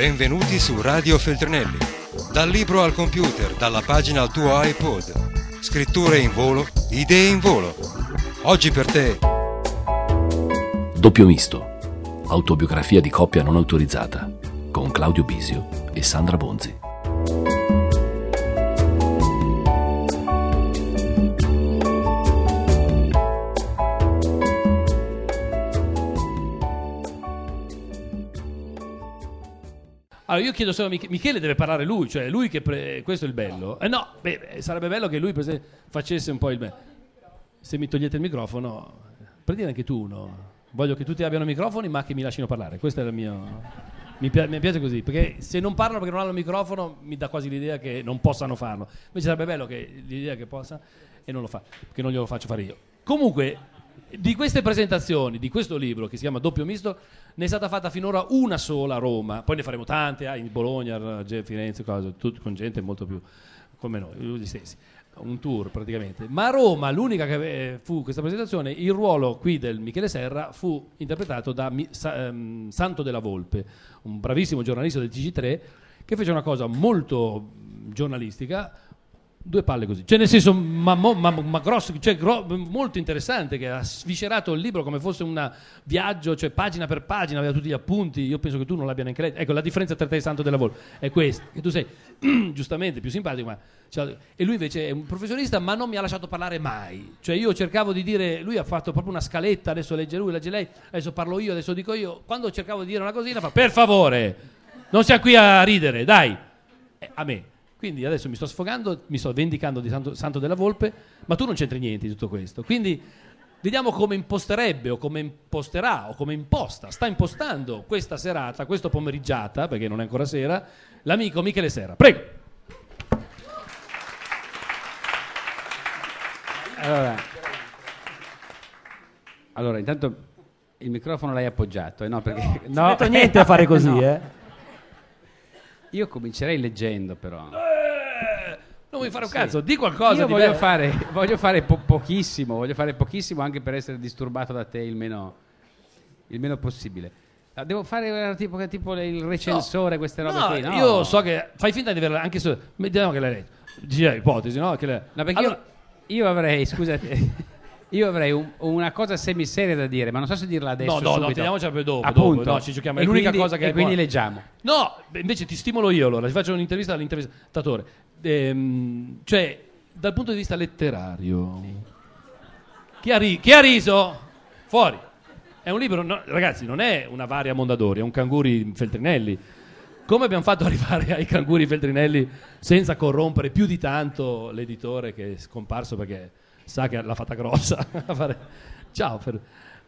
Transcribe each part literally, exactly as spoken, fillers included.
Benvenuti su Radio Feltrinelli. Dal libro al computer, dalla pagina al tuo iPod. Scritture in volo, idee in volo. Oggi per te... Doppio misto. Autobiografia di coppia non autorizzata. Con Claudio Bisio e Sandra Bonzi. Allora io chiedo solo a Mich- Michele deve parlare lui, cioè lui che pre- questo è il bello. Eh no, beh, sarebbe bello che lui prese- facesse un po' il bello. Se mi togliete il microfono, prendi anche tu uno. Voglio che tutti abbiano microfoni, ma che mi lasciano parlare. Questo è il mio... Mi piace, mi piace così, perché se non parlano perché non hanno il microfono mi dà quasi l'idea che non possano farlo. Invece sarebbe bello che l'idea che possa e non lo fa, che non glielo faccio fare io. Comunque, di queste presentazioni, di questo libro che si chiama Doppio misto, ne è stata fatta finora una sola a Roma, poi ne faremo tante eh, in Bologna, Firenze, cose, tutto, con gente molto più come noi, gli stessi. Un tour praticamente. Ma a Roma l'unica che eh, fu questa presentazione, il ruolo qui del Michele Serra fu interpretato da Mi, Sa, ehm, Santo della Volpe, un bravissimo giornalista del T G tre che fece una cosa molto giornalistica, due palle così, cioè nel senso ma, ma, ma, ma grosso, cioè, gro, molto interessante, che ha sviscerato il libro come fosse un viaggio, cioè pagina per pagina, aveva tutti gli appunti. Io penso che tu non l'abbia neanche letto. Ecco, la differenza tra te e Santo della Volpe è questa, che tu sei giustamente più simpatico, ma cioè, e lui invece è un professionista, ma non mi ha lasciato parlare mai, cioè io cercavo di dire, lui ha fatto proprio una scaletta, adesso legge lui, legge lei, adesso parlo io, adesso dico io. Quando cercavo di dire una cosina fa, per favore, non sia qui a ridere, dai, eh, a me. Quindi adesso mi sto sfogando, mi sto vendicando di Santo, Santo della Volpe, ma tu non c'entri niente di tutto questo. Quindi vediamo come imposterebbe o come imposterà o come imposta, sta impostando questa serata, questa pomeriggiata, perché non è ancora sera, l'amico Michele Serra. Prego! Allora, allora intanto il microfono l'hai appoggiato, eh no? Perché no, non ho detto niente a fare così, no. eh? Io comincerei leggendo, però. Non vuoi fare un sì. cazzo, di qualcosa. Io di voglio, bello. Fare, voglio fare po- pochissimo, voglio fare pochissimo anche per essere disturbato da te il meno, il meno possibile. Devo fare tipo, tipo il recensore, no. queste robe no, qui, no? Io so che fai finta di averla anche se vediamo che l'hai letto. Gira ipotesi, no? Che le... no perché allora... io, io avrei, scusate. Io avrei un, una cosa semiseria da dire, ma non so se dirla adesso. No, no, subito. No, teniamocela per dopo. Appunto. Dopo, no, ci giochiamo. È l'unica quindi, cosa che. E quindi buona. Leggiamo. No, invece ti stimolo io allora. Ti faccio un'intervista all'intervistatore. Ehm, cioè, dal punto di vista letterario, sì. chi, ha ri- chi ha riso? Fuori. È un libro, no, ragazzi, non è una varia Mondadori, è un Canguri Feltrinelli. Come abbiamo fatto arrivare ai Canguri Feltrinelli senza corrompere più di tanto l'editore che è scomparso perché. Sa che l'ha fatta grossa. Ciao, per...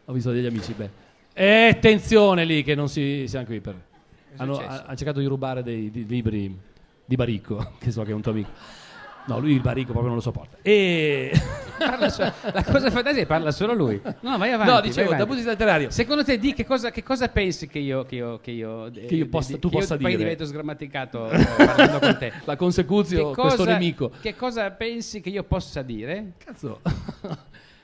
ho visto degli amici. Beh. E attenzione lì che non si siamo qui per. Hanno, hanno cercato di rubare dei, dei libri di Baricco, che so che è un tuo amico. No, lui il Baricco proprio non lo sopporta. E parla so... la cosa fantastica parla solo lui. No, vai avanti. No, dicevo, dal punto di vista letterario. Secondo te di che cosa, che cosa pensi che io che io che io, che io possa, di, tu che possa io dire? Poi divento sgrammaticato eh, parlando con te. La consecuzione questo nemico. Che cosa pensi che io possa dire? Cazzo.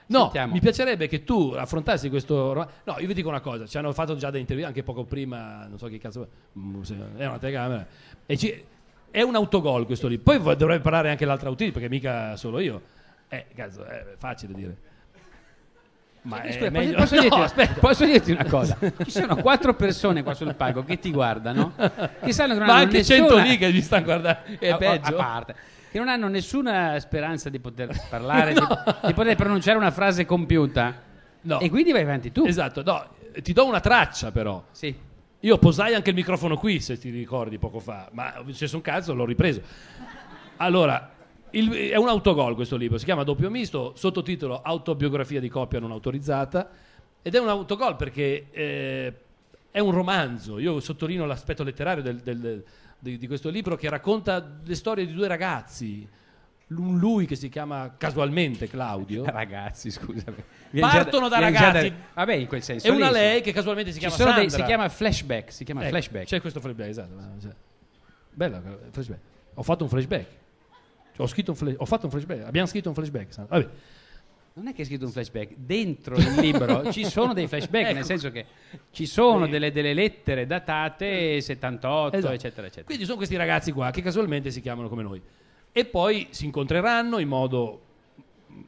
No, sentiamo. Mi piacerebbe che tu affrontassi questo. No, io vi dico una cosa, ci hanno fatto già delle interviste anche poco prima, non so che cazzo è una telecamera e ci è un autogol questo lì. Poi dovrebbe parlare anche l'altra utile, perché mica solo io. Eh, cazzo, è facile dire. Ma sì, scusa, meglio... posso, dirti, no, aspetta. Posso dirti una cosa? Ci sono quattro persone qua sul palco che ti guardano, che sanno che non ma hanno anche nessuna... cento lì che vi stanno guardando. È a, peggio. A parte. Che non hanno nessuna speranza di poter parlare, no. di, di poter pronunciare una frase compiuta. No. E quindi vai avanti tu. Esatto, no, ti do una traccia però. Sì. Io posai anche il microfono qui, se ti ricordi poco fa, ma se sono cazzo l'ho ripreso. Allora, il, è un autogol questo libro, si chiama Doppio misto, sottotitolo Autobiografia di coppia non autorizzata, ed è un autogol perché eh, è un romanzo. Io sottolineo l'aspetto letterario del, del, di, di questo libro, che racconta le storie di due ragazzi. Lui che si chiama casualmente Claudio. Ragazzi, scusami. Partono da, da ragazzi. Da, vabbè, in quel senso. E una lei che casualmente si chiama Sandra. Dei, si chiama flashback. Si chiama ecco, flashback. C'è questo flashback, esatto. Bella flashback. Ho fatto un flashback. Ho, scritto un flash, ho fatto un flashback. Abbiamo scritto un flashback. Vabbè. non è che è scritto un flashback, dentro il libro ci sono dei flashback, ecco, nel senso che ci sono delle, delle lettere datate settantotto, esatto, eccetera, eccetera. Quindi sono questi ragazzi qua che casualmente si chiamano come noi e poi si incontreranno in modo,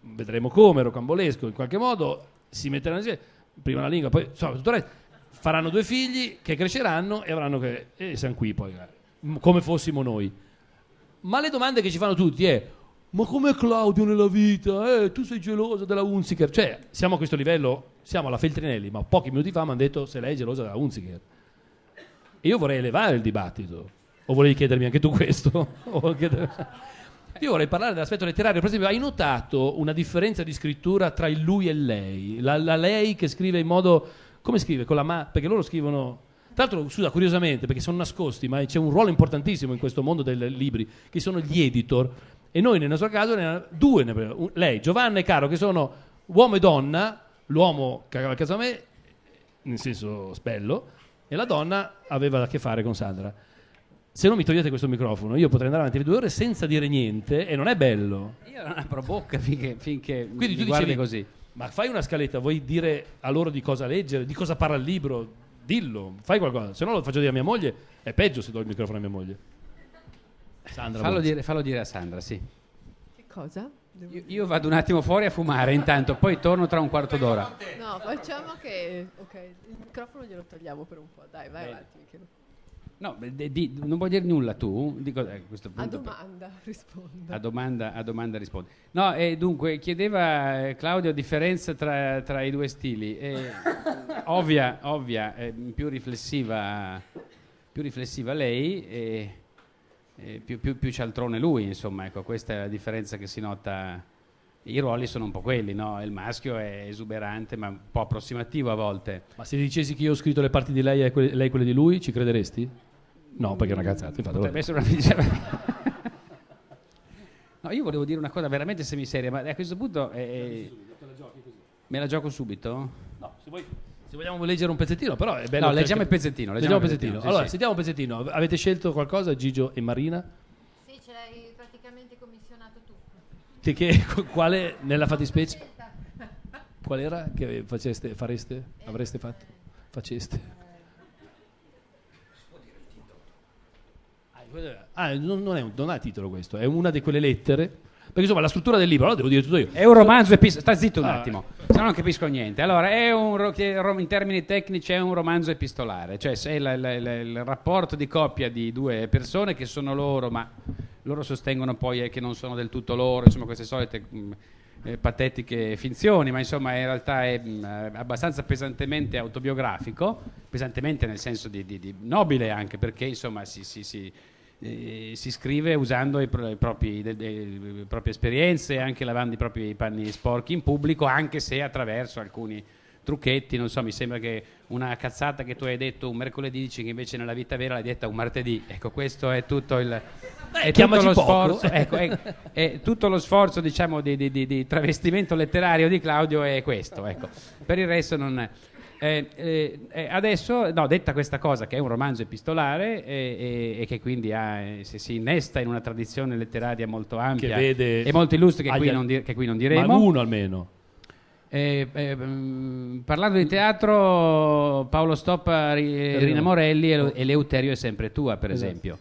vedremo come, rocambolesco, in qualche modo si metteranno insieme, prima la lingua, poi insomma, tutto il resto. Faranno due figli che cresceranno e avranno che e siamo qui poi, come fossimo noi. Ma le domande che ci fanno tutti è: ma com'è Claudio nella vita? Eh, tu sei gelosa della Hunziker? Cioè, siamo a questo livello, siamo alla Feltrinelli, ma pochi minuti fa mi hanno detto se lei è gelosa della Hunziker. E io vorrei elevare il dibattito. O volevi chiedermi anche tu questo? Io vorrei parlare dell'aspetto letterario. Per esempio, hai notato una differenza di scrittura tra il lui e il lei? La, la lei che scrive in modo... Come scrive? Con la ma... Perché loro scrivono... Tra l'altro, scusa, curiosamente, perché sono nascosti, ma c'è un ruolo importantissimo in questo mondo dei libri, che sono gli editor. E noi nel nostro caso ne abbiamo due, ne abbiamo, lei, Giovanna e Caro, che sono uomo e donna, l'uomo cagava a casa me, nel senso spello, e la donna aveva a che fare con Sandra. Se non mi togliete questo microfono, io potrei andare avanti per due ore senza dire niente, e non è bello. Io non apro bocca finché, finché quindi mi tu guardi dicevi, così. Ma fai una scaletta, vuoi dire a loro di cosa leggere, di cosa parla il libro, dillo, fai qualcosa, se no lo faccio dire a mia moglie, è peggio se do il microfono a mia moglie. Sandra, fallo, dire, fallo dire a Sandra, sì. Che cosa? Io, io vado un attimo fuori a fumare intanto, poi torno tra un quarto d'ora. No, facciamo che... Ok, il microfono glielo togliamo per un po', dai, vai Bene. avanti Michele. No, di, di, non vuoi dire nulla tu? Di cosa, a, questo punto, a domanda per... rispondo. A domanda, a domanda rispondo. No, eh, dunque, chiedeva eh, Claudio la differenza tra, tra i due stili. Eh, ovvia, ovvia eh, più riflessiva più riflessiva lei e eh, più, più, più cialtrone lui, insomma, ecco, questa è la differenza che si nota. I ruoli sono un po' quelli, no? Il maschio è esuberante ma un po' approssimativo a volte. Ma se dicessi che io ho scritto le parti di lei e que- lei quelle di lui, ci crederesti? No, perché è una cazzata. Infatti, potrebbe essere una fiducia. No, io volevo dire una cosa veramente semiseria, ma a questo punto è... te la giochi così. Me la gioco subito? No, se vuoi, se vogliamo leggere un pezzettino, però è bello. No, leggiamo il pezzettino, leggiamo il pezzettino. pezzettino. Sì, allora, sì. Sentiamo un pezzettino. Avete scelto qualcosa, Gigio e Marina? Sì, ce l'hai praticamente commissionato tu. Che, che quale nella fattispecie? Qual era che faceste, fareste, avreste fatto, faceste? Ah, non, non, è un, non ha titolo questo, è una di quelle lettere, perché insomma la struttura del libro, allora devo dire tutto io. È un romanzo epistolare, sta zitto un ah, attimo, se no non capisco niente. Allora, è un, in termini tecnici è un romanzo epistolare, cioè è la, la, la, il rapporto di coppia di due persone che sono loro, ma loro sostengono poi che non sono del tutto loro, insomma queste solite mh, eh, patetiche finzioni, ma insomma in realtà è mh, abbastanza pesantemente autobiografico, pesantemente nel senso di, di, di nobile anche, perché insomma si... si, si Eh, si scrive usando i pro- i propri, de- de- le proprie esperienze, anche lavando i propri panni sporchi in pubblico, anche se attraverso alcuni trucchetti. Non so, mi sembra che una cazzata che tu hai detto un mercoledì dici che invece nella vita vera l'hai detta un martedì. Ecco, questo è tutto il Beh, è tutto lo sforzo, ecco, è, è tutto lo sforzo, diciamo, di, di, di, di travestimento letterario di Claudio è questo, ecco. Per il resto non è. Eh, eh, eh, adesso, no, detta questa cosa che è un romanzo epistolare e, e, e che quindi ha, eh, se si innesta in una tradizione letteraria molto ampia e molto illustre che, agli... qui non di- che qui non diremo, ma uno almeno eh, eh, parlando di teatro, Paolo Stoppa, ri- Rina Morelli e Eleuterio è sempre tua, per esatto. esempio,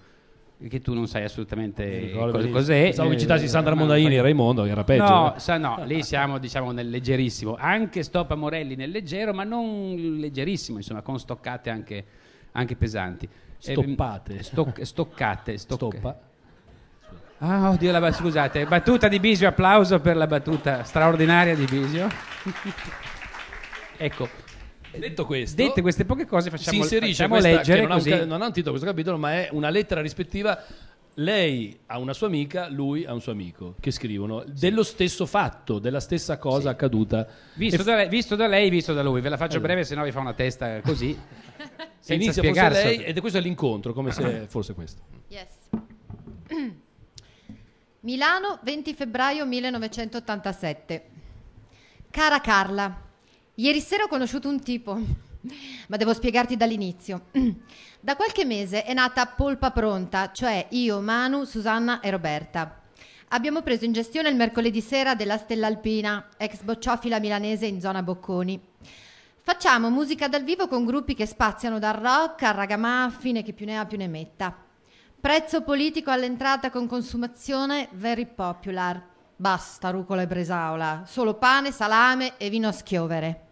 che tu non sai assolutamente non cos- cos'è. Pensavo che citassi Sandra Mondaini e Raimondo, che era peggio. No, sa, no, lì siamo, diciamo, nel leggerissimo. Anche Stoppa Morelli nel leggero, ma non leggerissimo, insomma, con stoccate anche, anche pesanti. Stoppate. Eh, stoc- stoccate. Stoc- Stoppa. Ah, oddio, la, scusate. Battuta di Bisio, applauso per la battuta straordinaria di Bisio. Ecco. Detto questo, dette queste poche cose, facciamo, si facciamo questa, leggere. Che non, così. Ha un, non ha un titolo questo capitolo, ma è una lettera rispettiva. Lei ha una sua amica, lui ha un suo amico, che scrivono sì. dello stesso fatto, della stessa cosa sì. accaduta. Visto, f- da lei, visto da lei, visto da lui. Ve la faccio allora. breve, se no vi fa una testa così. Se inizia spiegarsi. Forse lei, ed è questo è l'incontro, come se fosse questo. Yes. Milano, venti febbraio millenovecentottantasette. Cara Carla. Ieri sera ho conosciuto un tipo, ma devo spiegarti dall'inizio. Da qualche mese è nata Polpa Pronta, cioè io, Manu, Susanna e Roberta. Abbiamo preso in gestione il mercoledì sera della Stella Alpina, ex bocciofila milanese in zona Bocconi. Facciamo musica dal vivo con gruppi che spaziano dal rock al ragamuffin e che più ne ha più ne metta. Prezzo politico all'entrata con consumazione very popular. Basta rucola e bresaola, solo pane, salame e vino a schiovere.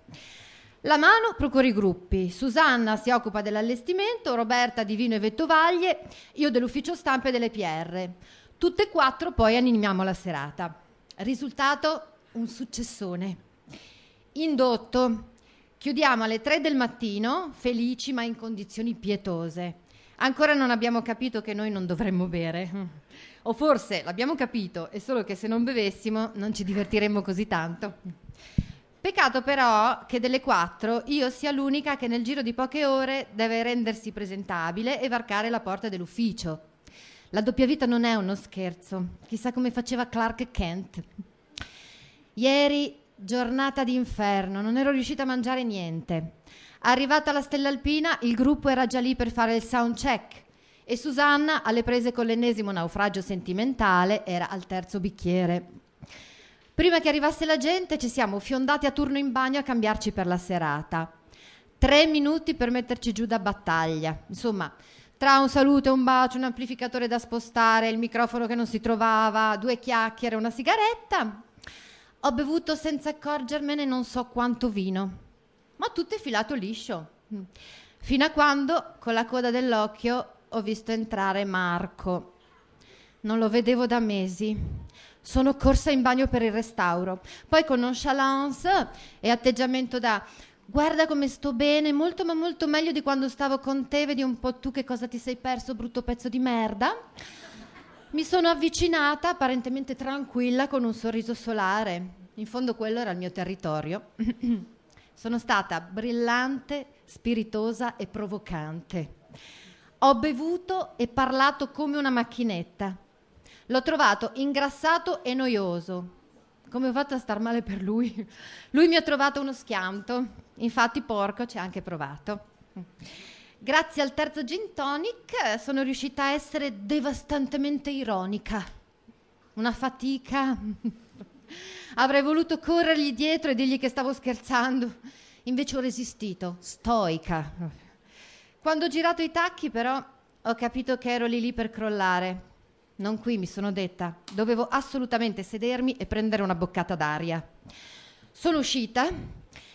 La mano procura i gruppi, Susanna si occupa dell'allestimento, Roberta di vino e vettovaglie, io dell'ufficio stampa e delle P R. Tutte e quattro poi animiamo la serata. Risultato? Un successone. Indotto. Chiudiamo alle tre del mattino, felici ma in condizioni pietose. Ancora non abbiamo capito che noi non dovremmo bere. O forse l'abbiamo capito, è solo che se non bevessimo non ci divertiremmo così tanto. Peccato però che delle quattro io sia l'unica che nel giro di poche ore deve rendersi presentabile e varcare la porta dell'ufficio. La doppia vita non è uno scherzo, chissà come faceva Clark Kent. Ieri, giornata d'inferno, non ero riuscita a mangiare niente. Arrivata alla Stella Alpina, il gruppo era già lì per fare il sound check e Susanna, alle prese con l'ennesimo naufragio sentimentale, era al terzo bicchiere. Prima che arrivasse la gente ci siamo fiondati a turno in bagno a cambiarci per la serata. Tre minuti per metterci giù da battaglia. Insomma, tra un saluto e un bacio, un amplificatore da spostare, il microfono che non si trovava, due chiacchiere e una sigaretta, ho bevuto senza accorgermene non so quanto vino. Ma tutto è filato liscio. Fino a quando, con la coda dell'occhio, ho visto entrare Marco. Non lo vedevo da mesi. Sono corsa in bagno per il restauro. Poi con nonchalance e atteggiamento da guarda come sto bene, molto ma molto meglio di quando stavo con te, vedi un po' tu che cosa ti sei perso, brutto pezzo di merda. Mi sono avvicinata, apparentemente tranquilla, con un sorriso solare. In fondo quello era il mio territorio. Sono stata brillante, spiritosa e provocante. Ho bevuto e parlato come una macchinetta. L'ho trovato ingrassato e noioso. Come ho fatto a star male per lui? Lui mi ha trovato uno schianto. Infatti, porco, ci ha anche provato. Grazie al terzo gin tonic sono riuscita a essere devastantemente ironica. Una fatica. Avrei voluto corrergli dietro e dirgli che stavo scherzando. Invece ho resistito, stoica. Quando ho girato i tacchi, però, ho capito che ero lì lì per crollare. Non qui, mi sono detta. Dovevo assolutamente sedermi e prendere una boccata d'aria. Sono uscita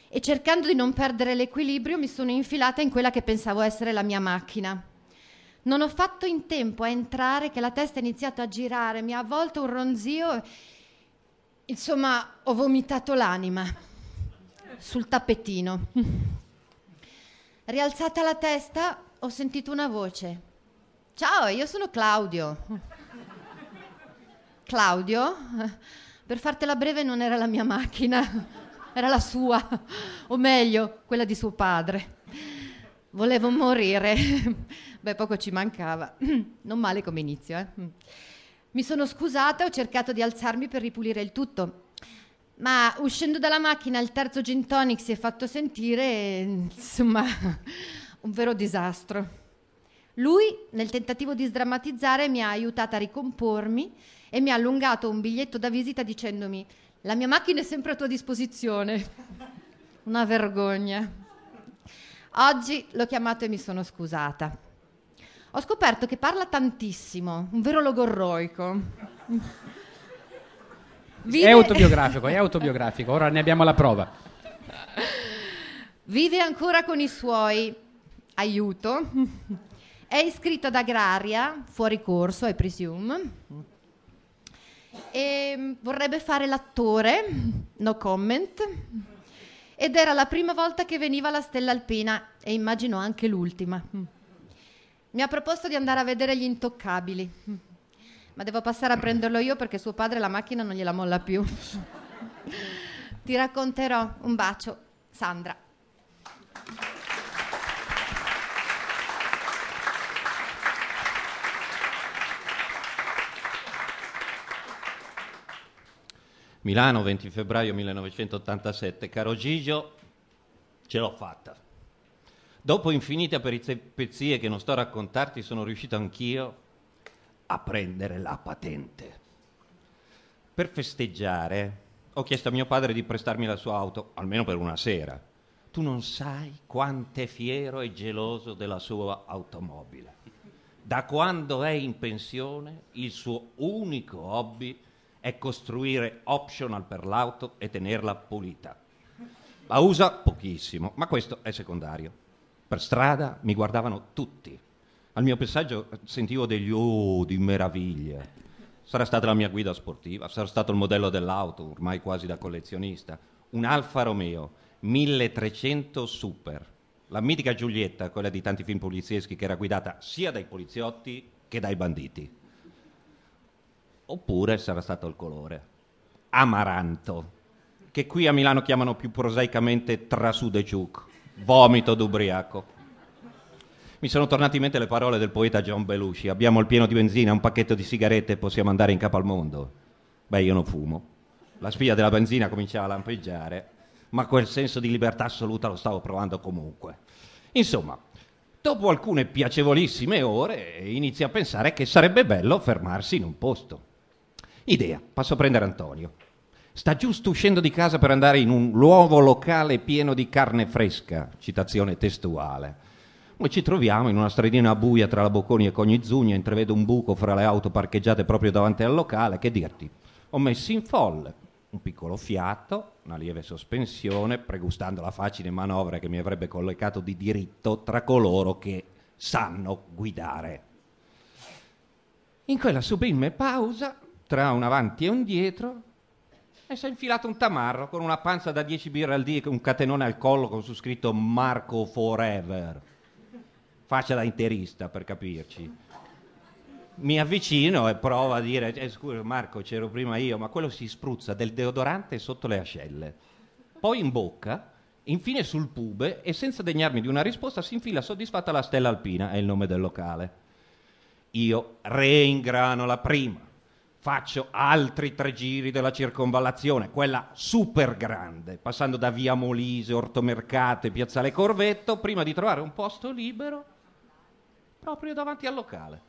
e, cercando di non perdere l'equilibrio, mi sono infilata in quella che pensavo essere la mia macchina. Non ho fatto in tempo a entrare che la testa ha iniziato a girare, mi ha avvolto un ronzio. Insomma, ho vomitato l'anima sul tappetino. Rialzata la testa, ho sentito una voce. Ciao, io sono Claudio. Claudio? Per fartela breve, non era la mia macchina, era la sua, o meglio, quella di suo padre. Volevo morire. Beh, poco ci mancava. Non male come inizio, eh? Mi sono scusata e ho cercato di alzarmi per ripulire il tutto. Ma uscendo dalla macchina il terzo gin tonic si è fatto sentire, e, insomma, un vero disastro. Lui, nel tentativo di sdrammatizzare, mi ha aiutata a ricompormi e mi ha allungato un biglietto da visita dicendomi «La mia macchina è sempre a tua disposizione». Una vergogna. Oggi l'ho chiamato e mi sono scusata. Ho scoperto che parla tantissimo, un vero logorroico. Vive... È autobiografico, è autobiografico, ora ne abbiamo la prova. Vive ancora con i suoi, aiuto. È iscritto ad agraria, fuori corso, I presume. E vorrebbe fare l'attore, no comment. Ed era la prima volta che veniva alla Stella Alpina e immagino anche l'ultima. Mi ha proposto di andare a vedere gli Intoccabili, ma devo passare a prenderlo io perché suo padre la macchina non gliela molla più. Ti racconterò. Un bacio, Sandra. Milano, venti febbraio millenovecentottantasette. Caro Gigio, ce l'ho fatta. Dopo infinite peripezie che non sto a raccontarti, sono riuscito anch'io a prendere la patente. per festeggiare ho chiesto a mio padre di prestarmi la sua auto, almeno per una sera. Tu non sai quanto è fiero e geloso della sua automobile. Da quando è in pensione, il suo unico hobby è costruire optional per l'auto e tenerla pulita. La usa pochissimo, ma questo è secondario. Per strada mi guardavano tutti. Al mio passaggio sentivo degli oh di meraviglia. Sarà stata la mia guida sportiva, sarà stato il modello dell'auto, ormai quasi da collezionista. Un Alfa Romeo milletrecento Super. La mitica Giulietta, quella di tanti film polizieschi, che era guidata sia dai poliziotti che dai banditi. Oppure sarà stato il colore. Amaranto, che qui a Milano chiamano più prosaicamente trasudegiuc, vomito d'ubriaco. Mi sono tornate in mente le parole del poeta John Belushi: abbiamo il pieno di benzina, un pacchetto di sigarette e possiamo andare in capo al mondo. Beh, io non fumo. La spia della benzina cominciava a lampeggiare, ma quel senso di libertà assoluta lo stavo provando comunque. Insomma, dopo alcune piacevolissime ore inizio a pensare che sarebbe bello fermarsi in un posto. Idea, passo a prendere Antonio. Sta giusto uscendo di casa per andare in un nuovo locale pieno di carne fresca, citazione testuale. Noi ci troviamo in una stradina buia tra la Bocconi e Cognizugna, intravedo un buco fra le auto parcheggiate proprio davanti al locale. Che dirti? Ho messo in folle un piccolo fiato, una lieve sospensione, pregustando la facile manovra che mi avrebbe collocato di diritto tra coloro che sanno guidare. In quella sublime pausa, tra un avanti e un dietro, e si è infilato un tamarro con una panza da dieci birre al dì e un catenone al collo con su scritto Marco Forever. Faccia da interista, per capirci. Mi avvicino e provo a dire eh, scusa Marco, c'ero prima io, ma quello si spruzza del deodorante sotto le ascelle, poi in bocca, infine sul pube, e senza degnarmi di una risposta si infila soddisfatta la Stella Alpina, è il nome del locale. Io reingrano la prima. Faccio altri tre giri della circonvallazione, quella super grande, passando da Via Molise, Ortomercate, Piazzale Corvetto, prima di trovare un posto libero proprio davanti al locale.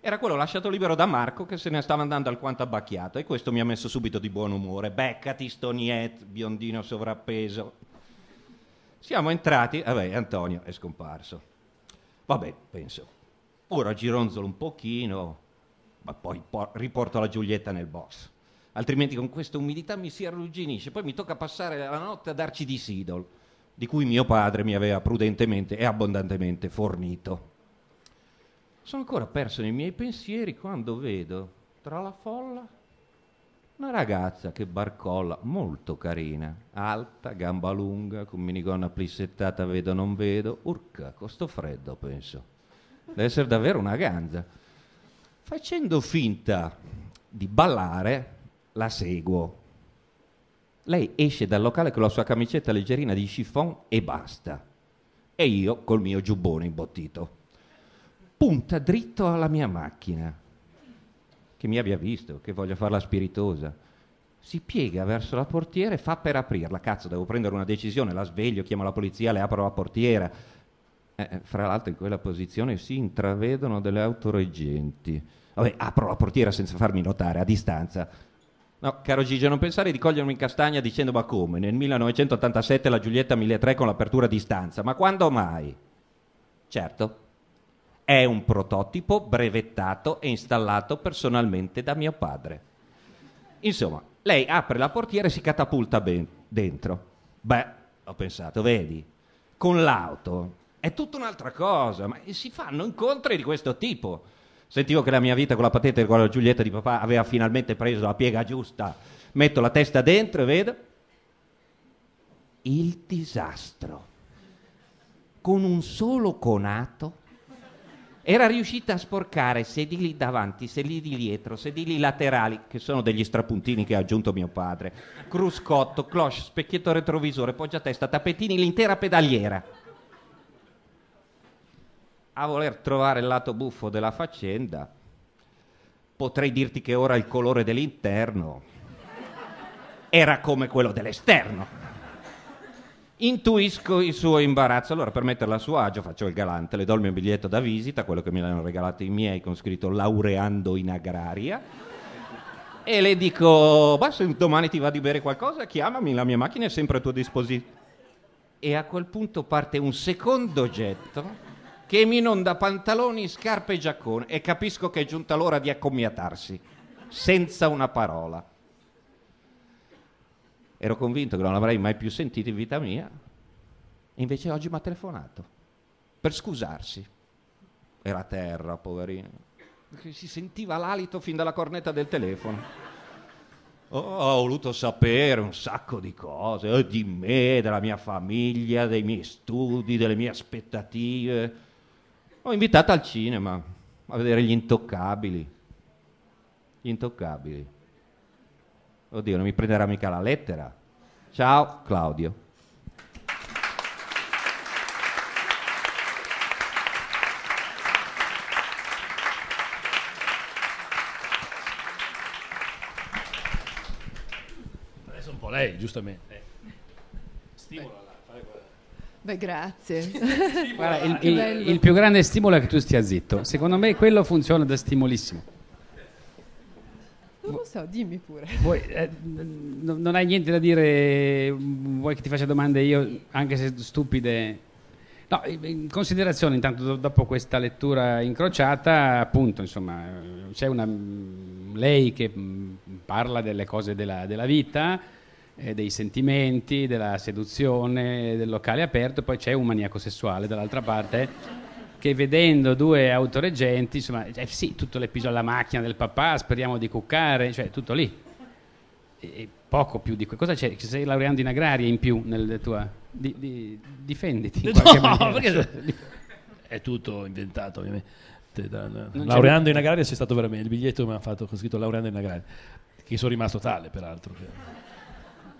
Era quello lasciato libero da Marco, che se ne stava andando alquanto abbacchiato, e questo mi ha messo subito di buon umore. Beccati sto niet, biondino sovrappeso. Siamo entrati, vabbè, Antonio è scomparso. Vabbè, penso, ora gironzolo un pochino, ma poi po- riporto la Giulietta nel box, altrimenti con questa umidità mi si arrugginisce, poi mi tocca passare la notte a darci di Sidol, di cui mio padre mi aveva prudentemente e abbondantemente fornito. Sono ancora perso nei miei pensieri quando vedo, tra la folla, una ragazza che barcolla, molto carina, alta, gamba lunga, con minigonna plissettata, vedo non vedo, urca, con sto freddo penso, deve essere davvero una ganza. Facendo finta di ballare, la seguo. Lei esce dal locale con la sua camicetta leggerina di chiffon e basta. E io col mio giubbone imbottito. Punta dritto alla mia macchina. Che mi abbia visto, che voglia farla spiritosa. Si piega verso la portiera e fa per aprirla. Cazzo, devo prendere una decisione, la sveglio, chiamo la polizia, le apro la portiera. Eh, fra l'altro in quella posizione si intravedono delle autoreggenti. Vabbè, apro la portiera senza farmi notare, a distanza. No, caro Gigio, non pensare di cogliermi in castagna dicendo ma come? Nel millenovecentottantasette la Giulietta milletrecento con l'apertura a distanza, ma quando mai? Certo, è un prototipo brevettato e installato personalmente da mio padre. Insomma, lei apre la portiera e si catapulta ben dentro. Beh, ho pensato, vedi, con l'auto è tutta un'altra cosa, ma si fanno incontri di questo tipo. Sentivo che la mia vita con la patente con la Giulietta di papà aveva finalmente preso la piega giusta. Metto la testa dentro e vedo il disastro. Con un solo conato era riuscita a sporcare sedili davanti, sedili dietro, sedili laterali, che sono degli strapuntini che ha aggiunto mio padre, cruscotto, cloche, specchietto retrovisore, poggiatesta, tappetini, l'intera pedaliera. A voler trovare il lato buffo della faccenda, potrei dirti che ora il colore dell'interno era come quello dell'esterno. Intuisco il suo imbarazzo, allora per metterla a suo agio faccio il galante, le do il mio biglietto da visita, quello che me l'hanno regalato i miei con scritto laureando in agraria, e le dico, bah, se domani ti va di bere qualcosa, chiamami, la mia macchina è sempre a tua disposizione. E a quel punto parte un secondo getto che mi inonda pantaloni, scarpe e giaccone, e capisco che è giunta l'ora di accomiatarsi, senza una parola. Ero convinto che non l'avrei mai più sentito in vita mia, invece oggi mi ha telefonato, per scusarsi. Era a terra, poverino. Si sentiva l'alito fin dalla cornetta del telefono. Oh, ho voluto sapere un sacco di cose, eh, di me, della mia famiglia, dei miei studi, delle mie aspettative. Ho invitato al cinema a vedere Gli Intoccabili. Gli Intoccabili. Oddio, non mi prenderà mica la lettera. Ciao, Claudio. Lei, giustamente. Eh. Stimola. Beh. Beh, grazie. Stimola. Guarda, il, il, il più grande stimolo è che tu stia zitto. Secondo me quello funziona da stimolissimo. Non lo so, dimmi pure. Vuoi, eh, n- non hai niente da dire? Vuoi che ti faccia domande io, anche se stupide? No, in considerazione, intanto, dopo questa lettura incrociata, appunto, insomma, c'è una lei che parla delle cose della, della vita, eh, dei sentimenti, della seduzione, del locale aperto, poi c'è un maniaco sessuale dall'altra parte che, vedendo due autoreggenti, insomma, eh, sì, tutto l'episodio alla macchina del papà, speriamo di cuccare, cioè tutto lì. E poco più di que- cosa c'è? Sei laureando in agraria in più nella tua di, di, difenditi in qualche no, maniera perché... è tutto inventato ovviamente. Da, da, laureando in agraria c'è stato veramente il biglietto che mi hanno fatto con scritto laureando in agraria, che sono rimasto tale peraltro,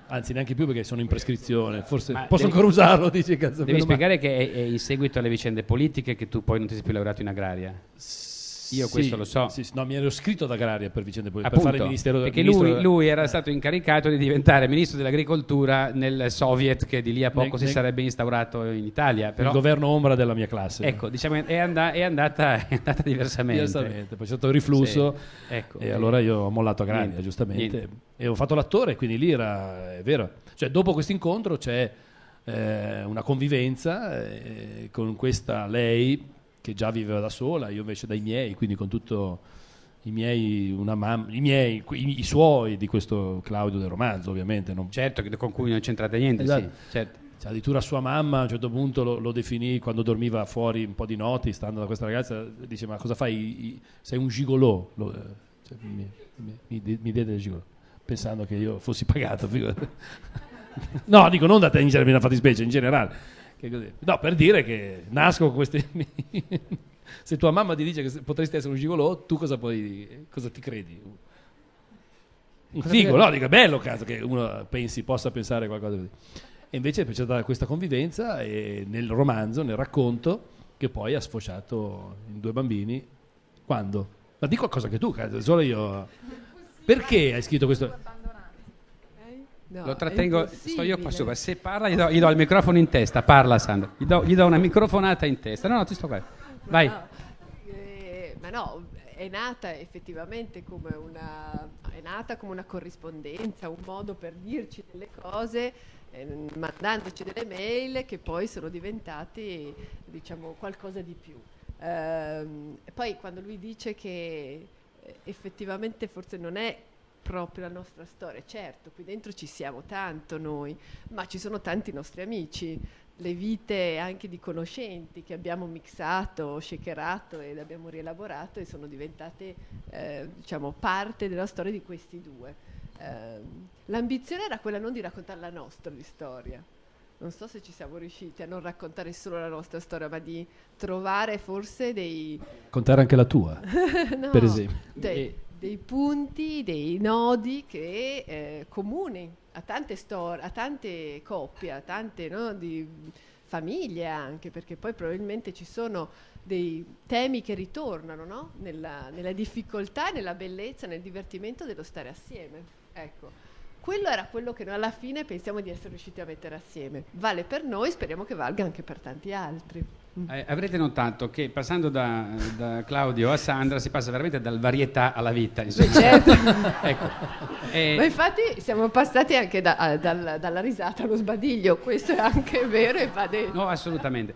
anzi neanche più perché sono in prescrizione, forse ma posso devi, ancora usarlo, dice cazzo. Devi spiegare ma... che è, è in seguito alle vicende politiche che tu poi non ti sei più laureato in agraria. S- Io questo sì, lo so. Sì, no, mi ero iscritto ad agraria per vicende politiche, appunto, per fare il ministero, perché ministro... lui, lui era stato incaricato di diventare ministro dell'agricoltura nel Soviet che di lì a poco ne, si ne... sarebbe instaurato in Italia. Però... il governo ombra della mia classe. Ecco, diciamo è, and- è, andata, è andata diversamente. Diversamente. Poi c'è stato il riflusso, sì, ecco, e sì. Allora io ho mollato agraria, niente, giustamente. Niente. E ho fatto l'attore, quindi lì era, è vero. Cioè, dopo questo incontro c'è eh, una convivenza eh, con questa lei... che già viveva da sola, io invece dai miei, quindi con tutto i miei, una mam- i miei, i, i suoi di questo Claudio del romanzo, ovviamente. Non... certo, con cui non c'entrate niente, esatto. Sì, certo. Cioè, addirittura sua mamma a un certo punto lo, lo definì, quando dormiva fuori un po' di notti, stando da questa ragazza, dice, ma cosa fai? I, sei un gigolò. Lo, cioè, mi, mi, mi, de, mi diede il gigolò, pensando che io fossi pagato. No, dico, non da te in genere, mi ha fatto in specie, in generale. Che così. No, per dire che nasco con queste se tua mamma ti dice che potresti essere un gigolò, tu cosa puoi, cosa ti credi? Un figo, no? Dico, bello cazzo che uno pensi, possa pensare qualcosa così. E invece c'è stata questa convivenza e nel romanzo, nel racconto, che poi ha sfociato in due bambini. Quando? Ma di qualcosa che tu, cazzo, solo io. Perché hai scritto questo? No, lo trattengo, sto io qua sopra, se parla gli do, gli do il microfono in testa, parla Sandra, gli do, gli do una microfonata in testa, no no ti sto qua, vai. Ma no, eh, ma no, è nata effettivamente come una, è nata come una corrispondenza, un modo per dirci delle cose, eh, mandandoci delle mail che poi sono diventati, diciamo, qualcosa di più. Ehm, e poi quando lui dice che effettivamente forse non è proprio la nostra storia, certo, qui dentro ci siamo tanto noi, ma ci sono tanti nostri amici, le vite anche di conoscenti che abbiamo mixato, shakerato ed abbiamo rielaborato e sono diventate, eh, diciamo, parte della storia di questi due. Eh, l'ambizione era quella non di raccontare la nostra di storia, non so se ci siamo riusciti a non raccontare solo la nostra storia, ma di trovare forse dei... contare anche la tua, no, per esempio. Dei... dei punti, dei nodi che eh, comuni a tante storie, a tante coppie, a tante, no, di famiglie anche, perché poi probabilmente ci sono dei temi che ritornano, no? Nella, nella difficoltà, nella bellezza, nel divertimento dello stare assieme. Ecco, quello era quello che noi alla fine pensiamo di essere riusciti a mettere assieme. Vale per noi, speriamo che valga anche per tanti altri. Eh, avrete notato che passando da, da Claudio a Sandra si passa veramente dal varietà alla vita, insomma. Beh, certo. Ecco. E... ma infatti siamo passati anche da, dal, dalla risata allo sbadiglio, questo è anche vero e va detto. No, assolutamente,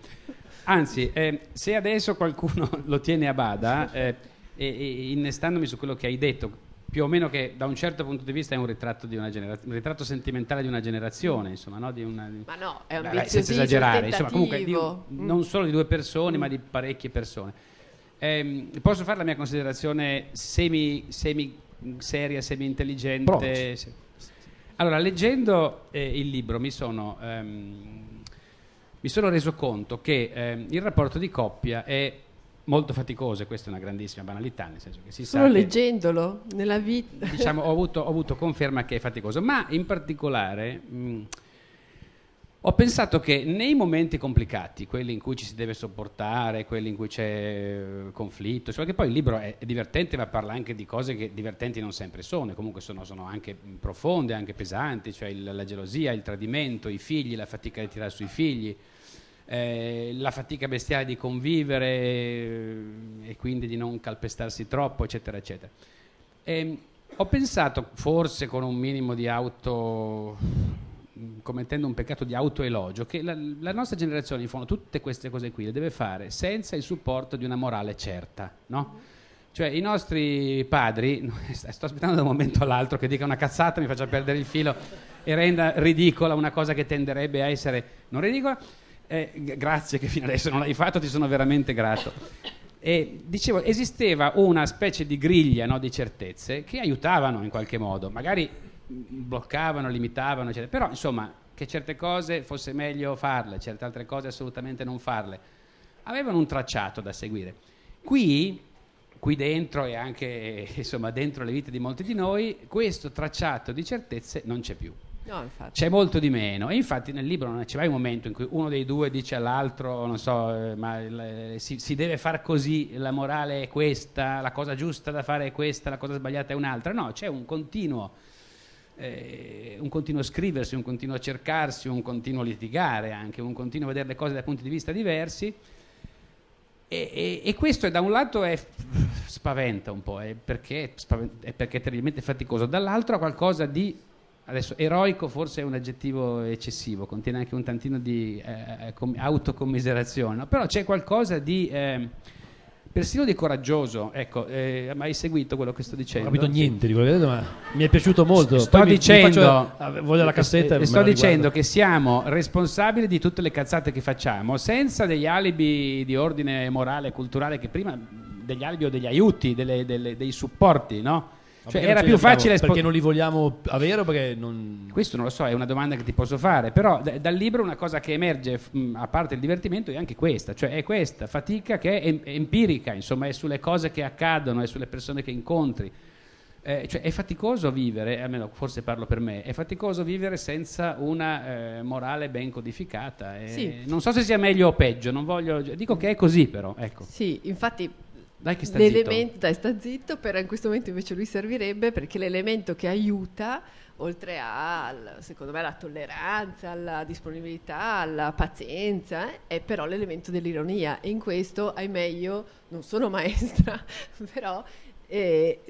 anzi eh, se adesso qualcuno lo tiene a bada eh, e, e innestandomi su quello che hai detto, più o meno, che da un certo punto di vista è un ritratto di una generazione, un ritratto sentimentale di una generazione, insomma, no? Di una, ma no, è un senza esagerare, insomma, comunque di un, mm. non solo di due persone, mm. ma di parecchie persone. Eh, posso fare la mia considerazione semi, semi seria, semi intelligente? Se... Allora, leggendo eh, il libro mi sono ehm, mi sono reso conto che ehm, il rapporto di coppia è molto faticose, questa è una grandissima banalità, nel senso che si sa. Solo leggendolo nella vita. Diciamo, ho avuto, ho avuto conferma che è faticoso, ma in particolare mh, ho pensato che nei momenti complicati, quelli in cui ci si deve sopportare, quelli in cui c'è uh, conflitto, cioè che poi il libro è, è divertente, ma parla anche di cose che divertenti non sempre sono, e comunque sono, sono anche profonde, anche pesanti, cioè il, la gelosia, il tradimento, i figli, la fatica di tirare sui figli. Eh, la fatica bestiale di convivere eh, e quindi di non calpestarsi troppo, eccetera eccetera. E, ho pensato, forse con un minimo di auto, commettendo un peccato di autoelogio, che la, la nostra generazione in fondo tutte queste cose qui le deve fare senza il supporto di una morale certa, no? Cioè i nostri padri, sto aspettando da un momento all'altro che dica una cazzata, mi faccia perdere il filo e renda ridicola una cosa che tenderebbe a essere non ridicola. Eh, grazie che fino adesso non l'hai fatto, ti sono veramente grato. E dicevo, esisteva una specie di griglia, no, di certezze che aiutavano in qualche modo, magari bloccavano, limitavano, eccetera. Però insomma, che certe cose fosse meglio farle, certe altre cose assolutamente non farle, avevano un tracciato da seguire. Qui, qui dentro e anche insomma dentro le vite di molti di noi, questo tracciato di certezze non c'è più. No, c'è molto di meno, e infatti nel libro non c'è mai un momento in cui uno dei due dice all'altro, non so, ma si, si deve far così, la morale è questa, la cosa giusta da fare è questa, la cosa sbagliata è un'altra. No, c'è un continuo eh, un continuo scriversi, un continuo cercarsi, un continuo litigare, anche un continuo vedere le cose da punti di vista diversi. E, e, e questo da un lato è, spaventa un po', è perché, è perché è terribilmente faticoso, dall'altro ha qualcosa di... Adesso eroico forse è un aggettivo eccessivo, contiene anche un tantino di eh, com- autocommiserazione, no? Però c'è qualcosa di eh, persino di coraggioso, ecco, eh, ma hai seguito quello che sto dicendo? Non ho capito niente di quello che ho detto, ma mi è piaciuto molto. S- sto Poi dicendo, mi, mi faccio, voglio la cassetta, eh, sto dicendo che siamo responsabili di tutte le cazzate che facciamo, senza degli alibi di ordine morale e culturale che prima, degli alibi o degli aiuti, delle, delle, dei supporti, no? Cioè era più facile spo- perché non li vogliamo avere o perché non... Questo non lo so, è una domanda che ti posso fare, però d- dal libro una cosa che emerge mh, a parte il divertimento è anche questa, cioè è questa fatica che è em- empirica, insomma è sulle cose che accadono, è sulle persone che incontri, eh, cioè è faticoso vivere, almeno forse parlo per me, è faticoso vivere senza una eh, morale ben codificata, eh, sì. Non so se sia meglio o peggio, non voglio, dico che è così, però ecco. Sì, infatti. Dai che sta l'elemento, zitto. Dai, sta zitto, però in questo momento invece lui servirebbe, perché l'elemento che aiuta, oltre a, secondo me, alla tolleranza, alla disponibilità, alla pazienza, è però l'elemento dell'ironia. E in questo, ahimè, io non sono maestra, però eh,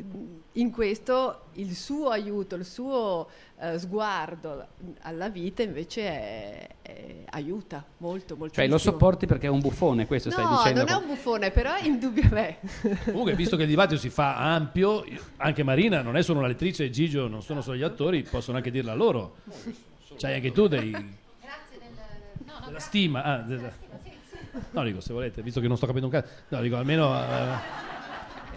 in questo il suo aiuto, il suo eh, sguardo alla vita invece è, è, aiuta molto, molto. Cioè lo sopporti perché è un buffone, questo no, stai dicendo? No, non è un buffone, però è indubbiamente. Comunque, visto che il dibattito si fa ampio, anche Marina non è solo una lettrice, e Gigio non sono solo gli attori, possono anche dirla loro. C'hai anche tu dei... Grazie del... no, no, della stima. Ah, della... No, dico, se volete, visto che non sto capendo un cazzo. No, dico, almeno... Uh...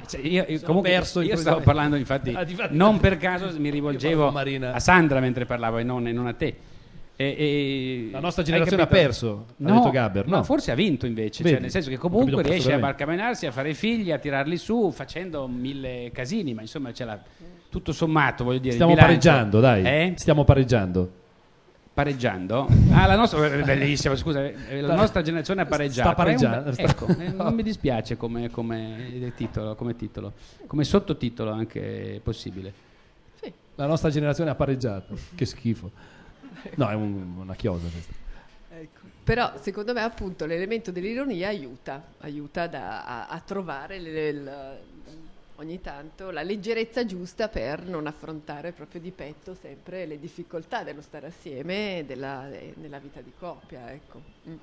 Cioè io, io, comunque, perso io stavo parlando, infatti, ah, non per caso mi rivolgevo a Sandra mentre parlavo e non, e non a te. E, e la nostra generazione ha perso, ha no, detto Gabber, no. No, forse ha vinto invece, cioè, nel senso che comunque capito, riesce a barcamenarsi, a fare figli, a tirarli su facendo mille casini, ma insomma ce l'ha tutto sommato, voglio dire. Stiamo bilancio, pareggiando, dai, eh? stiamo pareggiando. Pareggiando? Ah, la nostra bellissima, scusa, la nostra generazione ha pareggiato. Sta pareggiando. Un, ecco, non mi dispiace come, come titolo, come titolo, come sottotitolo anche possibile. Sì. La nostra generazione ha pareggiato. Che schifo. No, è un, una chiosa questa. Ecco. Però secondo me appunto l'elemento dell'ironia aiuta, aiuta da, a, a trovare le, le, ogni tanto la leggerezza giusta per non affrontare proprio di petto sempre le difficoltà dello stare assieme e della, eh, nella vita di coppia, ecco. Mm.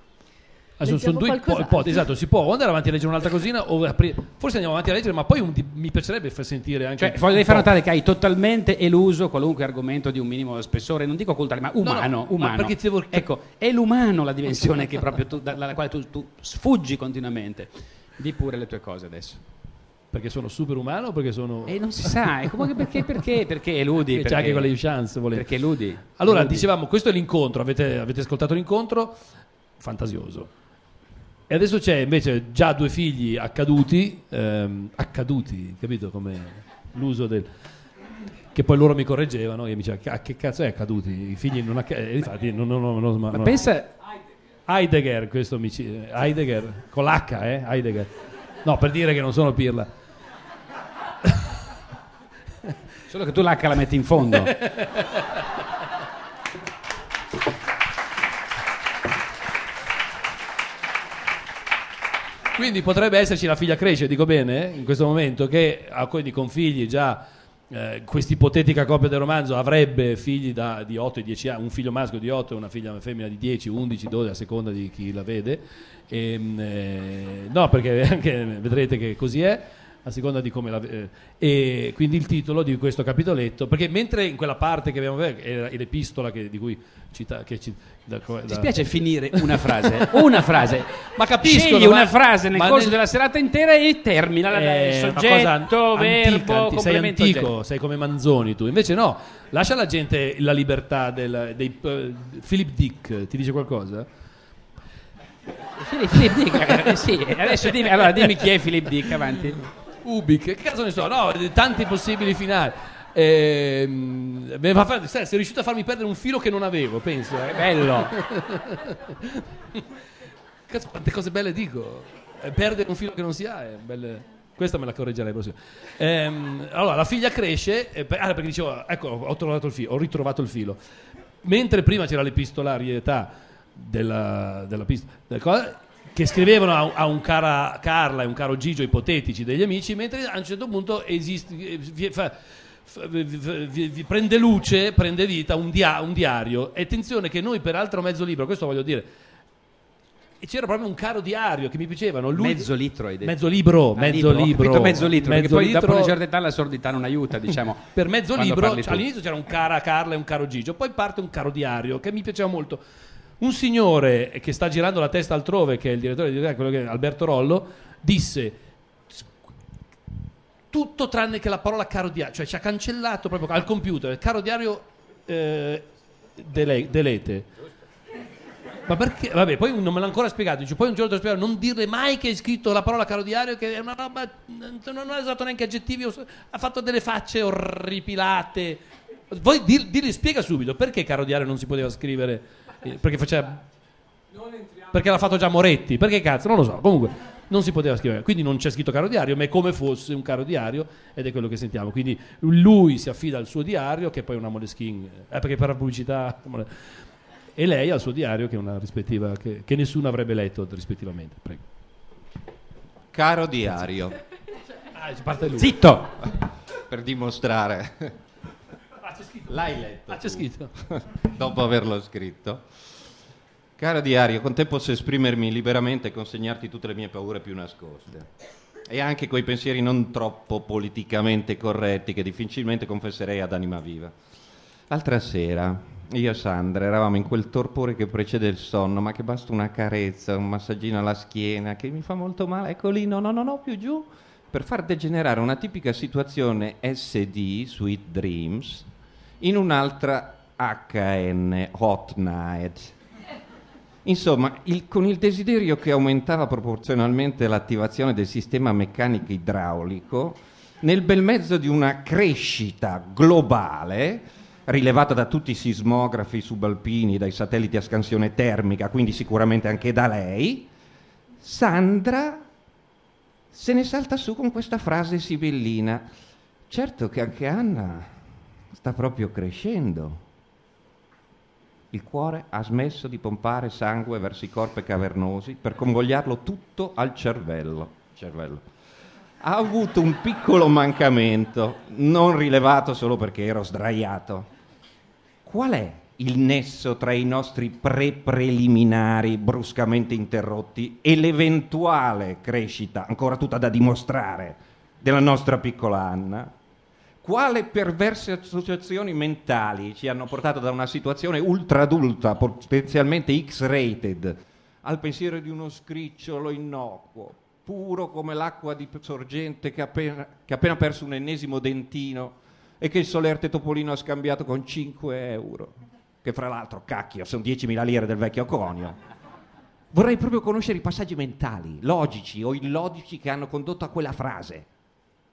Ah, sono, sono due ipotesi, esatto, si può andare avanti a leggere un'altra cosina o aprire, forse andiamo avanti a leggere, ma poi un di, mi piacerebbe far sentire anche, cioè, devi far notare che hai totalmente eluso qualunque argomento di un minimo spessore, non dico culturale, ma umano, no, no, umano. Ma perché ti devo... ecco, è l'umano la dimensione che proprio tu, dalla quale tu, tu sfuggi continuamente. Di pure le tue cose adesso. Perché sono super umano o perché sono... E non si sa, è come perché, perché, perché eludi. Perché, perché c'è anche quella di chance, volendo. Perché eludi. Allora, eludi. Dicevamo, questo è l'incontro, avete, avete ascoltato l'incontro, fantasioso. E adesso c'è invece già due figli accaduti, ehm, accaduti, capito come l'uso del... che poi loro mi correggevano e mi dicevano, a che cazzo è accaduti? I figli non acc- e infatti non... non, non, non ma no. Pensa... Heidegger, questo mi... Heidegger, con l'H, eh? Heidegger. No, per dire che non sono pirla. Solo che tu l'H la metti in fondo. Quindi potrebbe esserci la figlia cresce, dico bene, in questo momento, che a quelli con figli già, eh, questa ipotetica coppia del romanzo avrebbe figli da, di otto e dieci anni, un figlio maschio di otto e una figlia femmina di dieci, undici, dodici, a seconda di chi la vede. E, eh, no, perché anche vedrete che così è, a seconda di come la vede. E quindi il titolo di questo capitoletto, perché mentre in quella parte che abbiamo visto, è l'epistola che, di cui cita... Che ci, Da, da... Ti spiace finire una frase, una frase, ma capisco, scegli una ma... frase nel ma corso nel... della serata intera e termina eh, il soggetto, verbo, antica, anti... sei antico, oggetto. Sei come Manzoni tu, invece no, lascia alla gente la libertà del, dei uh, Philip Dick, ti dice qualcosa? Philip Dick, sì, adesso dimmi, allora dimmi chi è Philip Dick, avanti. Ubik, che cazzo ne so, no, tanti possibili finali. Eh, fatto, sei riuscito a farmi perdere un filo che non avevo, penso. È eh. bello. Cazzo, quante cose belle dico. Eh, perdere un filo che non si ha è belle... Questa me la correggerei prossimo. Eh, allora, la figlia cresce. Eh, per, ah, perché dicevo, ecco, ho trovato il filo, ho ritrovato il filo. Mentre prima c'era l'epistolarietà della, della pistola, del cosa, che scrivevano a, a un cara Carla e un caro Gigio ipotetici degli amici, mentre a un certo punto esiste. Fa, Vi, vi, vi prende luce, prende vita un, dia, un diario. E attenzione che noi per altro mezzo libro, questo voglio dire, c'era proprio un caro diario che mi piacevano. Lui, mezzo litro hai detto. Mezzo libro, ah, mezzo libro. libro. Ho capito, mezzo litro, mezzo perché poi litro, dopo una certa età la sordità non aiuta, diciamo. Per mezzo libro all'inizio c'era un cara Carla e un caro Gigio, poi parte un caro diario che mi piaceva molto. Un signore che sta girando la testa altrove, che è il direttore di quello che è Alberto Rollo, disse... tutto tranne che la parola caro diario, cioè ci ha cancellato proprio al computer il caro diario eh, dele- delete. Ma perché? Vabbè, poi non me l'ha ancora spiegato. Dice, poi un giorno ti ho spiegato, non dire mai che hai scritto la parola caro diario, che è una roba, non ha usato neanche aggettivi, ha fatto delle facce orripilate. Voi dirgli, spiega subito perché caro diario non si poteva scrivere, perché faceva, perché l'ha fatto già Moretti, perché cazzo, non lo so, comunque. Non si poteva scrivere, quindi non c'è scritto caro diario, ma è come fosse un caro diario ed è quello che sentiamo. Quindi lui si affida al suo diario, che è poi una moleskine, eh, perché per la pubblicità, e lei al suo diario, che è una rispettiva, che, che nessuno avrebbe letto rispettivamente. Prego. Caro diario. Ah, parte lui. Zitto! Per dimostrare. Ah, c'è scritto. L'hai letto. Ah, c'è scritto. Dopo averlo scritto. Caro diario, con te posso esprimermi liberamente e consegnarti tutte le mie paure più nascoste. E anche quei pensieri non troppo politicamente corretti che difficilmente confesserei ad anima viva. L'altra sera, io e Sandra eravamo in quel torpore che precede il sonno, ma che basta una carezza, un massaggino alla schiena, che mi fa molto male, ecco lì, no, no, no, no, più giù, per far degenerare una tipica situazione S D, Sweet Dreams, in un'altra H N, Hot Night. Insomma, il, con il desiderio che aumentava proporzionalmente l'attivazione del sistema meccanico idraulico, nel bel mezzo di una crescita globale, rilevata da tutti i sismografi subalpini, dai satelliti a scansione termica, quindi sicuramente anche da lei, Sandra se ne salta su con questa frase sibillina. Certo che anche Anna sta proprio crescendo. Il cuore ha smesso di pompare sangue verso i corpi cavernosi per convogliarlo tutto al cervello. cervello. Ha avuto un piccolo mancamento, non rilevato solo perché ero sdraiato. Qual è il nesso tra i nostri pre-preliminari bruscamente interrotti e l'eventuale crescita, ancora tutta da dimostrare, della nostra piccola Anna? Quale perverse associazioni mentali ci hanno portato da una situazione ultra adulta, potenzialmente X-rated, al pensiero di uno scricciolo innocuo, puro come l'acqua di sorgente che ha appena, che appena perso un ennesimo dentino e che il solerte Topolino ha scambiato con cinque euro, che fra l'altro, cacchio, sono diecimila lire del vecchio conio. Vorrei proprio conoscere i passaggi mentali, logici o illogici che hanno condotto a quella frase.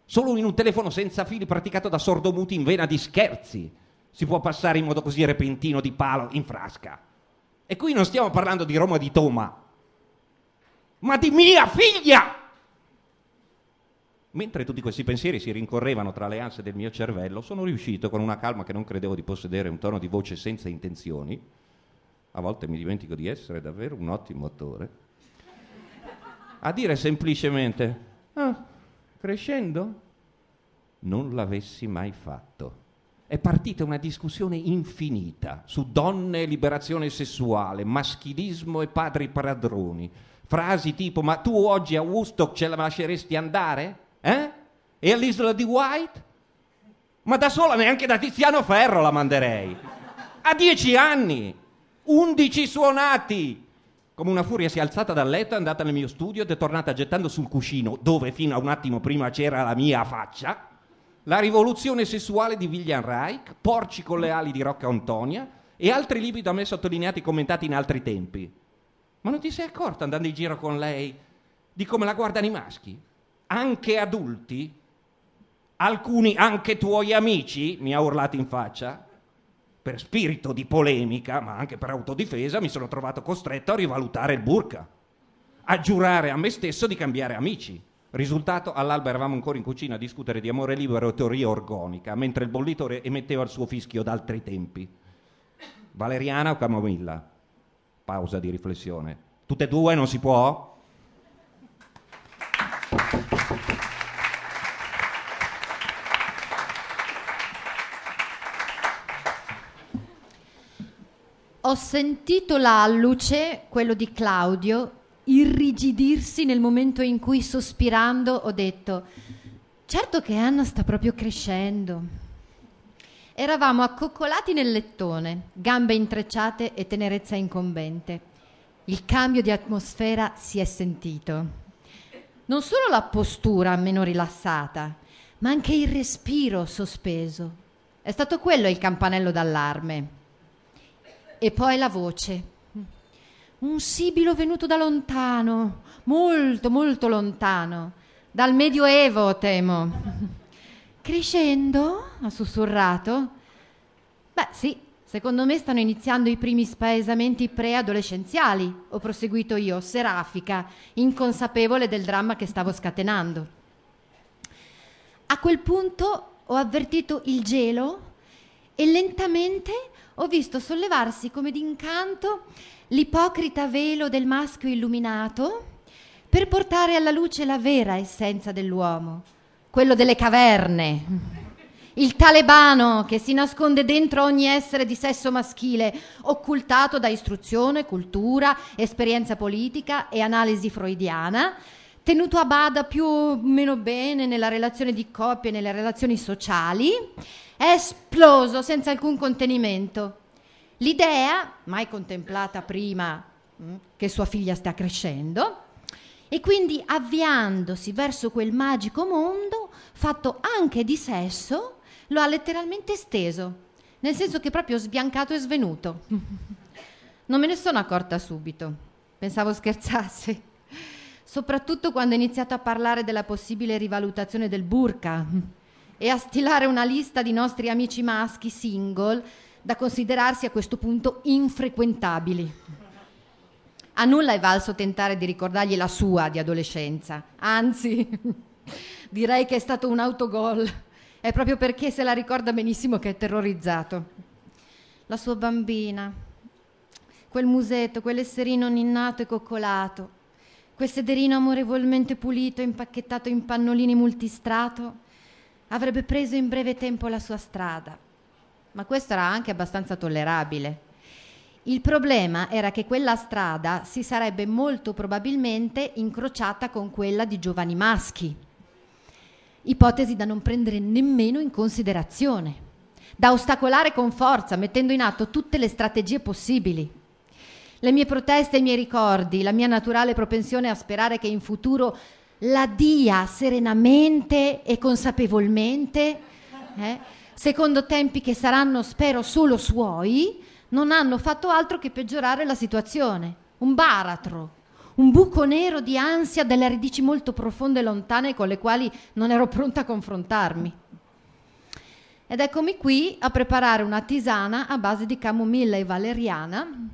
Solo in un telefono senza fili praticato da sordomuti in vena di scherzi si può passare in modo così repentino di palo in frasca. E qui non stiamo parlando di Roma di Toma, ma di mia figlia! Mentre tutti questi pensieri si rincorrevano tra le ansie del mio cervello, sono riuscito, con una calma che non credevo di possedere, un tono di voce senza intenzioni, a volte mi dimentico di essere davvero un ottimo attore, a dire semplicemente... Ah, crescendo? Non l'avessi mai fatto. È partita una discussione infinita su donne e liberazione sessuale, maschilismo e padri padroni. Frasi tipo: ma tu oggi a Woodstock ce la lasceresti andare? Eh? E all'isola di White? Ma da sola neanche da Tiziano Ferro la manderei. A dieci anni, undici suonati. Come una furia si è alzata dal letto, è andata nel mio studio ed è tornata gettando sul cuscino, dove fino a un attimo prima c'era la mia faccia, La rivoluzione sessuale di William Reich, Porci con le ali di Rocco Antonia e altri libri da me sottolineati e commentati in altri tempi. Ma non ti sei accorta, andando in giro con lei, di come la guardano i maschi? Anche adulti? Alcuni anche tuoi amici? Mi ha urlato in faccia. Per spirito di polemica, ma anche per autodifesa, mi sono trovato costretto a rivalutare il burka, a giurare a me stesso di cambiare amici. Risultato, all'alba eravamo ancora in cucina a discutere di amore libero e teoria organica, mentre il bollitore emetteva il suo fischio d'altri tempi. Valeriana o camomilla? Pausa di riflessione. Tutte e due non si può? Ho sentito l'alluce, quello di Claudio, irrigidirsi nel momento in cui, sospirando, ho detto: certo che Anna sta proprio crescendo. Eravamo accoccolati nel lettone, gambe intrecciate e tenerezza incombente. Il cambio di atmosfera si è sentito. Non solo la postura meno rilassata, ma anche il respiro sospeso. È stato quello il campanello d'allarme. E poi la voce, un sibilo venuto da lontano, molto molto lontano, dal Medioevo temo. Crescendo, ha sussurrato. Beh sì, secondo me stanno iniziando i primi spaesamenti preadolescenziali, ho proseguito io, serafica, inconsapevole del dramma che stavo scatenando. A quel punto ho avvertito il gelo e lentamente ho visto sollevarsi come d'incanto l'ipocrita velo del maschio illuminato per portare alla luce la vera essenza dell'uomo, quello delle caverne, il talebano che si nasconde dentro ogni essere di sesso maschile, occultato da istruzione, cultura, esperienza politica e analisi freudiana, tenuto a bada più o meno bene nella relazione di coppia e nelle relazioni sociali. È esploso senza alcun contenimento. L'idea, mai contemplata prima, che sua figlia sta crescendo, e quindi avviandosi verso quel magico mondo, fatto anche di sesso, lo ha letteralmente esteso, nel senso che proprio sbiancato e svenuto. Non me ne sono accorta subito, pensavo scherzasse, soprattutto quando ha iniziato a parlare della possibile rivalutazione del burka e a stilare una lista di nostri amici maschi single da considerarsi a questo punto infrequentabili. A nulla è valso tentare di ricordargli la sua di adolescenza, anzi direi che è stato un autogol. È proprio perché se la ricorda benissimo che è terrorizzato. La sua bambina, quel musetto, quell'esserino ninnato e coccolato, quel sederino amorevolmente pulito e impacchettato in pannolini multistrato, avrebbe preso in breve tempo la sua strada. Ma questo era anche abbastanza tollerabile. Il problema era che quella strada si sarebbe molto probabilmente incrociata con quella di giovani maschi, ipotesi da non prendere nemmeno in considerazione, da ostacolare con forza, mettendo in atto tutte le strategie possibili. Le mie proteste e i miei ricordi, la mia naturale propensione a sperare che in futuro la dia serenamente e consapevolmente, eh, secondo tempi che saranno, spero, solo suoi, non hanno fatto altro che peggiorare la situazione. Un baratro, un buco nero di ansia dalle radici molto profonde e lontane con le quali non ero pronta a confrontarmi. Ed eccomi qui a preparare una tisana a base di camomilla e valeriana,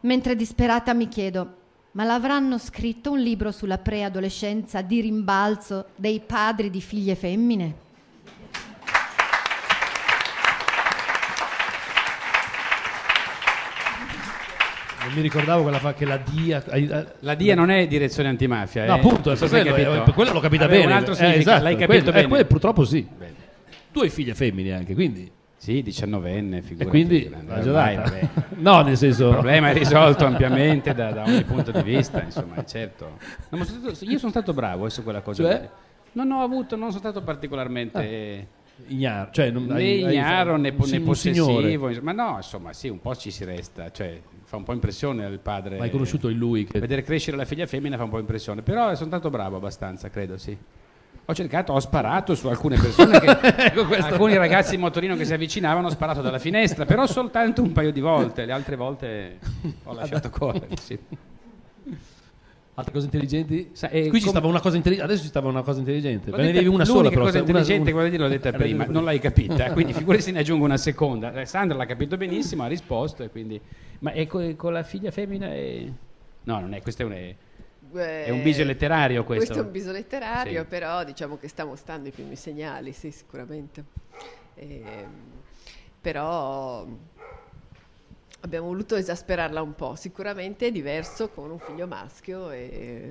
mentre disperata mi chiedo: ma l'avranno scritto un libro sulla preadolescenza di rimbalzo dei padri di figlie femmine? Non mi ricordavo quella fa che la D I A... La D I A non è direzione antimafia. No, eh. appunto, so quello, capito. Quello l'ho capita Avevo bene. Un altro eh, esatto. L'hai capito quello, bene. Eh, quello, purtroppo sì. Bene. Tu hai figlie femmine anche, quindi... Sì, diciannovenne, figurati. E quindi... Ormai, vabbè. No, nel senso... Il problema è risolto ampiamente da, da ogni punto di vista, insomma, certo. Non sono stato, io sono stato bravo su quella cosa. Cioè? Non ho avuto, non sono stato particolarmente... Ah. Ignaro, cioè non, né hai, ignaro hai, né, po- né possessivo, ma no, insomma, sì, un po' ci si resta, cioè fa un po' impressione al padre. Ma hai conosciuto in lui che... Vedere crescere la figlia femmina fa un po' impressione, però sono stato bravo abbastanza, credo, sì. Ho cercato, ho sparato su alcune persone, che, alcuni ragazzi in motorino che si avvicinavano, ho sparato dalla finestra, però soltanto un paio di volte, le altre volte ho lasciato correre, sì. Altre cose intelligenti? Sa, eh, Qui ci com- stava una cosa intelligente, adesso ci stava una cosa intelligente. Detta, ne una sola, però. Cosa intelligente, una, un... dire, l'ho detta prima, non l'hai capita, quindi figurati se ne aggiungo una seconda. Sandra l'ha capito benissimo, ha risposto, e quindi... Ma è co- con la figlia femmina è... No, non è, questo è un... È... Beh, è un viso letterario questo. Questo è un viso letterario, sì. Però diciamo che sta mostrando i primi segnali, sì, sicuramente. E, però abbiamo voluto esasperarla un po'. Sicuramente è diverso con un figlio maschio e,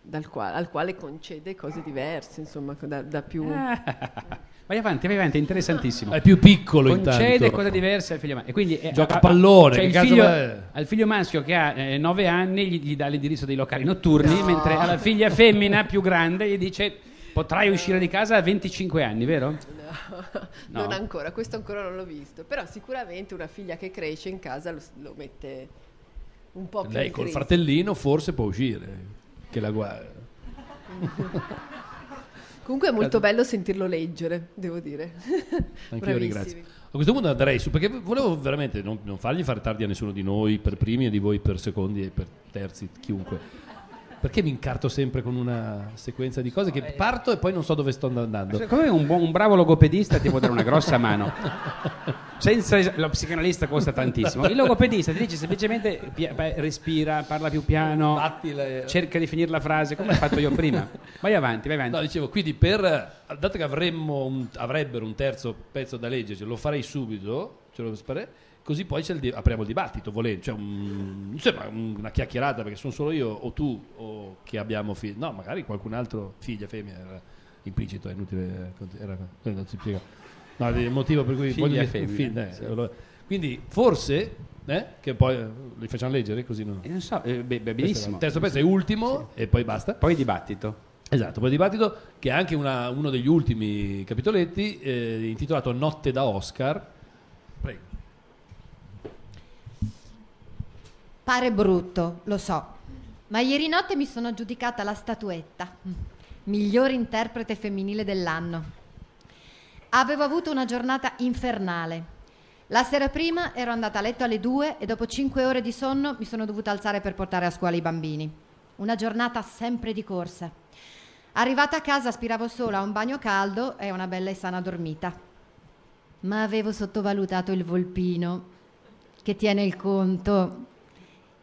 dal quale, al quale concede cose diverse, insomma, da, da più... Ah. Vai avanti, vai avanti, interessantissimo. È più piccolo intanto. Concede cose diverse al figlio maschio. E quindi è, gioca a pallone. Cioè che il figlio, al figlio maschio che ha eh, nove anni gli, gli dà l'indirizzo dei locali notturni, no. Mentre alla figlia femmina più grande gli dice potrai uscire di casa a venticinque anni, vero? No, no, non ancora, questo ancora non l'ho visto. Però sicuramente una figlia che cresce in casa lo, lo mette un po' più... Lei col crisi. Fratellino forse può uscire, che la guarda. Comunque è molto bello sentirlo leggere, devo dire. Anch'io ringrazio. A questo punto andrei su, perché volevo veramente non, non fargli fare tardi a nessuno di noi per primi e di voi per secondi e per terzi, chiunque. Perché mi incarto sempre con una sequenza di cose che parto e poi non so dove sto andando? Secondo me un, buon, un bravo logopedista ti può dare una grossa mano. Senza es- lo psicanalista costa tantissimo. Il logopedista ti dice semplicemente pia- respira, parla più piano, le... cerca di finire la frase come ho fatto io prima. Vai avanti, vai avanti. No, dicevo, quindi per dato che avremmo un, avrebbero un terzo pezzo da leggerci, lo farei subito, ce lo spare, così poi c'è il di- apriamo il dibattito, volendo, cioè un, insomma, una chiacchierata, perché sono solo io o tu o che abbiamo figli. No, magari qualcun altro, figlia, femmina, era implicito, è inutile, era, non si spiega. No, il motivo per cui voglio figli, eh, sì. Quindi forse eh, che poi eh, li facciamo leggere così no? eh, non so, eh, be- be- benissimo. Il terzo pezzo è ultimo, sì. E poi basta. Poi dibattito. Esatto, poi dibattito, che è anche una, uno degli ultimi capitoletti eh, intitolato Notte da Oscar. Prego. Pare brutto, lo so, ma ieri notte mi sono aggiudicata la statuetta miglior interprete femminile dell'anno. Avevo avuto una giornata infernale. La sera prima ero andata a letto alle due e dopo cinque ore di sonno mi sono dovuta alzare per portare a scuola i bambini. Una giornata sempre di corsa. Arrivata a casa aspiravo solo a un bagno caldo e a una bella e sana dormita. Ma avevo sottovalutato il volpino, che tiene il conto,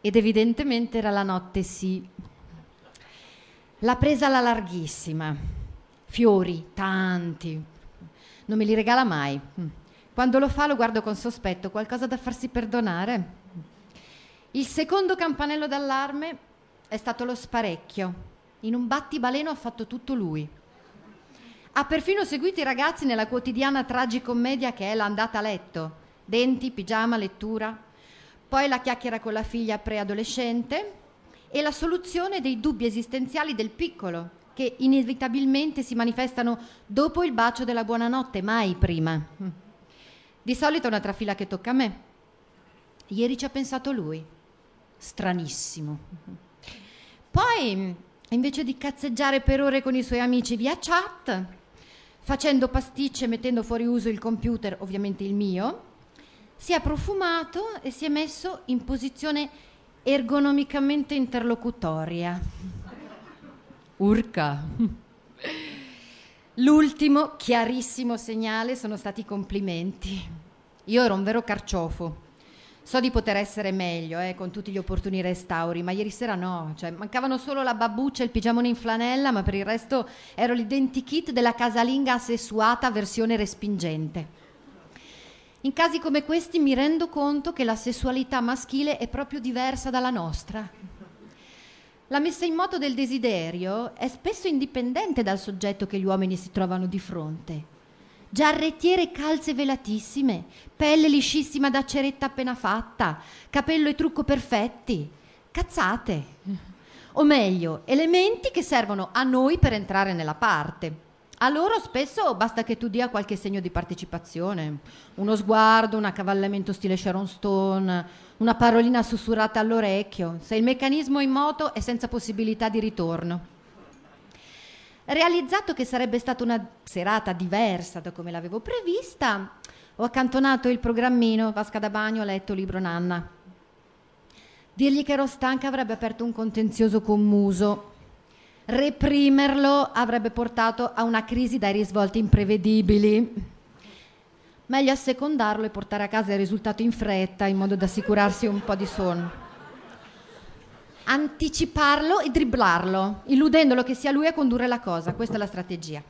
ed evidentemente era la notte, sì. La presa alla larghissima. Fiori, tanti. Non me li regala mai. Quando lo fa lo guardo con sospetto, qualcosa da farsi perdonare. Il secondo campanello d'allarme è stato lo sparecchio. In un battibaleno ha fatto tutto lui. Ha perfino seguito i ragazzi nella quotidiana tragicommedia che è l'andata a letto. Denti, pigiama, lettura. Poi la chiacchiera con la figlia preadolescente e la soluzione dei dubbi esistenziali del piccolo, che inevitabilmente si manifestano dopo il bacio della buonanotte, mai prima. Di solito è una trafila che tocca a me. Ieri ci ha pensato lui. Stranissimo. Poi, invece di cazzeggiare per ore con i suoi amici via chat, facendo pasticce, mettendo fuori uso il computer, ovviamente il mio, si è profumato e si è messo in posizione ergonomicamente interlocutoria. Urca. L'ultimo chiarissimo segnale sono stati i complimenti. Io ero un vero carciofo. So di poter essere meglio eh, con tutti gli opportuni restauri, ma ieri sera no, cioè mancavano solo la babbuccia e il pigiamone in flanella, ma per il resto ero l'identikit della casalinga assessuata versione respingente. In casi come questi mi rendo conto che la sessualità maschile è proprio diversa dalla nostra. La messa in moto del desiderio è spesso indipendente dal soggetto che gli uomini si trovano di fronte. Giarrettiere e calze velatissime, pelle liscissima da ceretta appena fatta, capello e trucco perfetti, cazzate. O meglio, elementi che servono a noi per entrare nella parte. A loro spesso basta che tu dia qualche segno di partecipazione, uno sguardo, un accavallamento stile Sharon Stone, una parolina sussurrata all'orecchio. Se il meccanismo è in moto è senza possibilità di ritorno. Realizzato che sarebbe stata una serata diversa da come l'avevo prevista, ho accantonato il programmino, vasca da bagno, letto, libro, nanna. Dirgli che ero stanca avrebbe aperto un contenzioso commuso. Reprimerlo avrebbe portato a una crisi dai risvolti imprevedibili. Meglio assecondarlo e portare a casa il risultato in fretta, in modo da assicurarsi un po' di sonno. Anticiparlo e dribblarlo, illudendolo che sia lui a condurre la cosa. Questa è la strategia.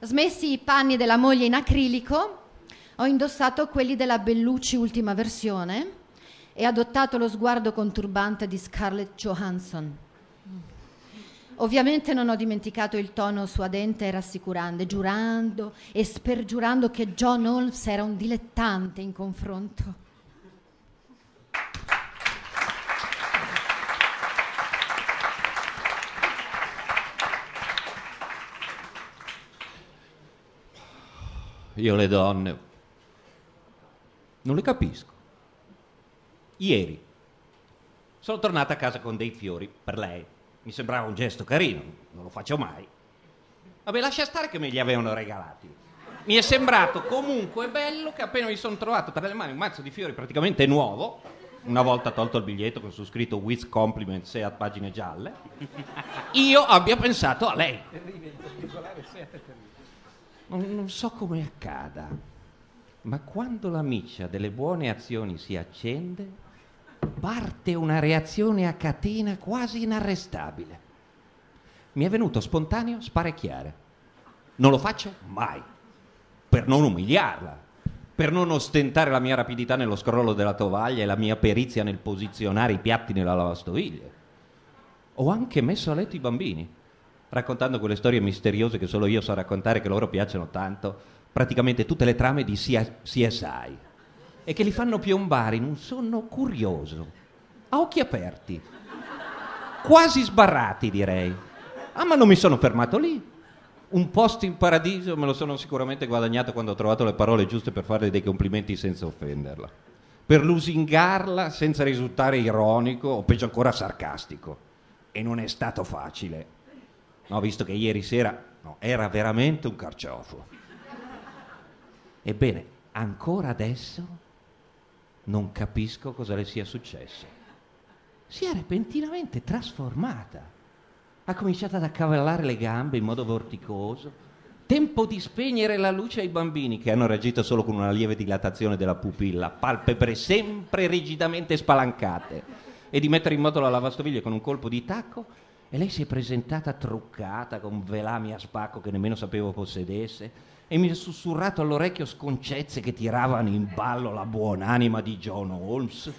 Smessi i panni della moglie in acrilico, ho indossato quelli della Belushi ultima versione e adottato lo sguardo conturbante di Scarlett Johansson. Ovviamente non ho dimenticato il tono suadente e rassicurante, giurando e spergiurando che John Holmes era un dilettante in confronto. Io le donne non le capisco. Ieri sono tornata a casa con dei fiori per lei. Mi sembrava un gesto carino, non lo faccio mai. Vabbè, lascia stare che me li avevano regalati. Mi è sembrato comunque bello che appena mi sono trovato tra le mani un mazzo di fiori praticamente nuovo, una volta tolto il biglietto con su scritto with compliments e a pagine gialle, io abbia pensato a lei. Non, non so come accada, ma quando la miccia delle buone azioni si accende, parte una reazione a catena quasi inarrestabile. Mi è venuto spontaneo sparecchiare. Non lo faccio mai, per non umiliarla, per non ostentare la mia rapidità nello scrollo della tovaglia e la mia perizia nel posizionare i piatti nella lavastoviglie. Ho anche messo a letto i bambini, raccontando quelle storie misteriose che solo io so raccontare, che loro piacciono tanto, praticamente tutte le trame di C S I. E che li fanno piombare in un sonno curioso, a occhi aperti, quasi sbarrati direi. Ah, ma non mi sono fermato lì. Un posto in paradiso me lo sono sicuramente guadagnato quando ho trovato le parole giuste per farle dei complimenti senza offenderla, per lusingarla senza risultare ironico o peggio ancora sarcastico. E non è stato facile, no, visto che ieri sera no, era veramente un carciofo. Ebbene, ancora adesso non capisco cosa le sia successo. Si è repentinamente trasformata. Ha cominciato ad accavallare le gambe in modo vorticoso. Tempo di spegnere la luce ai bambini, che hanno reagito solo con una lieve dilatazione della pupilla, palpebre sempre rigidamente spalancate, e di mettere in moto la lavastoviglie con un colpo di tacco. E lei si è presentata truccata, con velami a spacco che nemmeno sapevo possedesse, e mi ha sussurrato all'orecchio sconcezze che tiravano in ballo la buon'anima di John Holmes.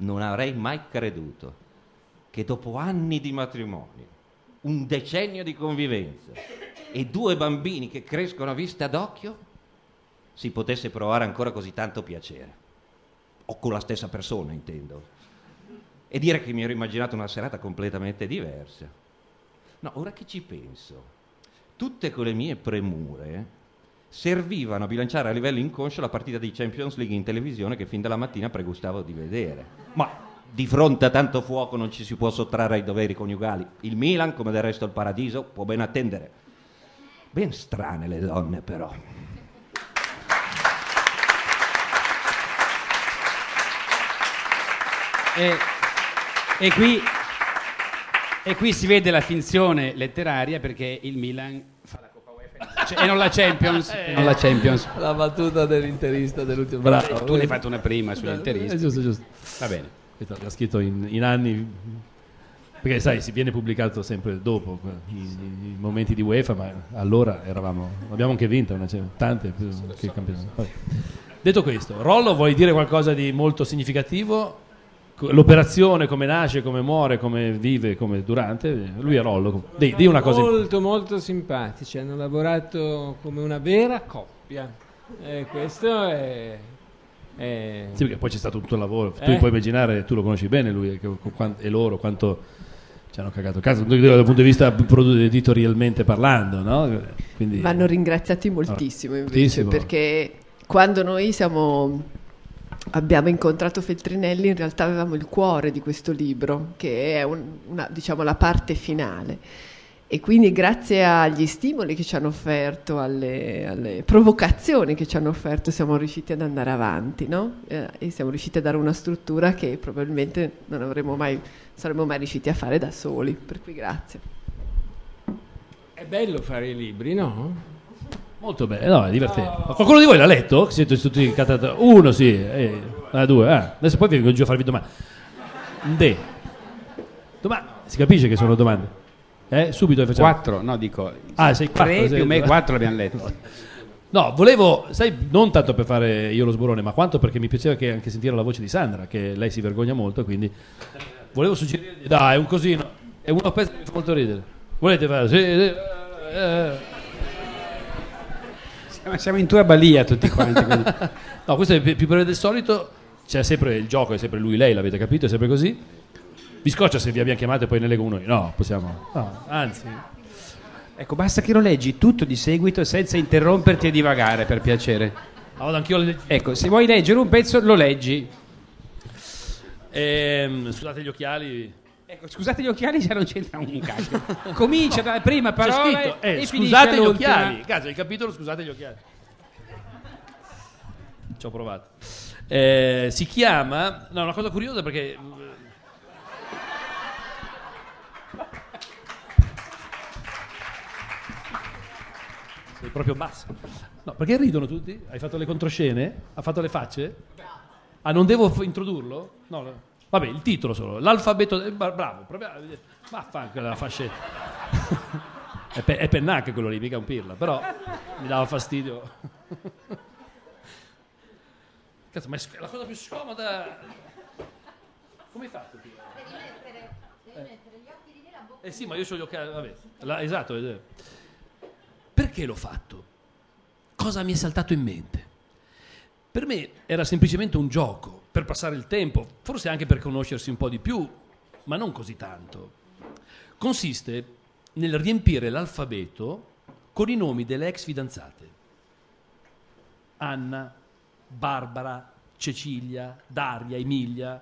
non avrei mai creduto che dopo anni di matrimonio, un decennio di convivenza e due bambini che crescono a vista d'occhio, si potesse provare ancora così tanto piacere. O con la stessa persona, intendo. E dire che mi ero immaginato una serata completamente diversa. No, ora che ci penso, tutte quelle mie premure servivano a bilanciare a livello inconscio la partita di Champions League in televisione che fin dalla mattina pregustavo di vedere. Ma di fronte a tanto fuoco non ci si può sottrarre ai doveri coniugali. Il Milan, come del resto il paradiso, può ben attendere. Ben strane le donne, però. E, e, qui, e qui si vede la finzione letteraria, perché il Milan fa la Coppa UEFA cioè, e non la Champions, eh, non la Champions. La battuta dell'interista dell'ultimo. Bravo. Tu ne hai fatto una prima sull'interista. Giusto, giusto. Va bene. L'ha scritto in, in anni, perché sai, si viene pubblicato sempre dopo i, i momenti di UEFA, ma allora eravamo, abbiamo anche vinto una, cioè, tante che campionato. Detto questo, Rollo, vuoi dire qualcosa di molto significativo? L'operazione, come nasce, come muore, come vive, come durante, lui è Rollo. Dì, dì una cosa. Molto molto simpatici, hanno lavorato come una vera coppia e questo è... Eh, sì, perché poi c'è stato tutto il lavoro. Eh. Tu puoi immaginare, tu lo conosci bene lui e loro quanto ci hanno cagato caso dal punto di vista editorialmente parlando, no? Quindi vanno ringraziati moltissimo, allora, invece, moltissimo. Perché quando noi siamo abbiamo incontrato Feltrinelli, in realtà avevamo il cuore di questo libro, che è un, una, diciamo, la parte finale. E quindi grazie agli stimoli che ci hanno offerto, alle, alle provocazioni che ci hanno offerto, siamo riusciti ad andare avanti, no? Eh, e siamo riusciti a dare una struttura che probabilmente non avremmo mai, saremmo mai riusciti a fare da soli, per cui grazie. È bello fare i libri, no? Molto bello, no, è divertente. Oh. Qualcuno di voi l'ha letto? Siete tutti catata... Uno sì, eh, ah, due, ah. Adesso poi vengo giù a farvi domande. De. Domani. Si capisce che sono domande. Eh, subito facciamo quattro, no dico ah, sei quattro, tre sei, più me quattro l'abbiamo letto. No, volevo, sai, non tanto per fare io lo sborone, ma quanto perché mi piaceva che anche sentire la voce di Sandra, che lei si vergogna molto, quindi volevo suggerirgli, dai, un cosino, è una pezza che mi fa molto ridere. Volete fare? Sì, sì, eh. siamo, siamo in tua balia tutti quanti. No, questo è più breve del solito, c'è sempre il gioco, è sempre lui lei, l'avete capito, è sempre così. Vi scoccia se vi abbiamo chiamato e poi ne leggo uno. No, possiamo. No, anzi. Ecco, basta che lo leggi tutto di seguito senza interromperti e divagare, per piacere. Ah, vado anch'io a leggere. Ecco, se vuoi leggere un pezzo, lo leggi. Ehm, scusate gli occhiali. Ecco, scusate gli occhiali, se non c'entra un cacchio. Comincia dalla prima parola. C'è scritto, eh, e scusate gli occhiali. In caso il capitolo, scusate gli occhiali. Ci ho provato. Eh, si chiama. No, una cosa curiosa perché. Sei proprio basso. No, perché ridono tutti? Hai fatto le controscene? Ha fatto le facce? No. Ah, non devo f- introdurlo? No, no. Vabbè, il titolo solo. L'alfabeto... De- bravo. Vaffanculo la fascetta. è, pe- è Pennac quello lì, mica un pirla. Però mi dava fastidio. Cazzo, ma è sc- la cosa più scomoda... Come hai fatto? Pirla? Devi mettere, devi mettere gli occhi di lì la bocca. Eh sì, ma io ho gli occhi... Vabbè, la, esatto, eh. Perché l'ho fatto? Cosa mi è saltato in mente? Per me era semplicemente un gioco, per passare il tempo, forse anche per conoscersi un po' di più, ma non così tanto. Consiste nel riempire l'alfabeto con i nomi delle ex fidanzate. Anna, Barbara, Cecilia, Daria, Emilia.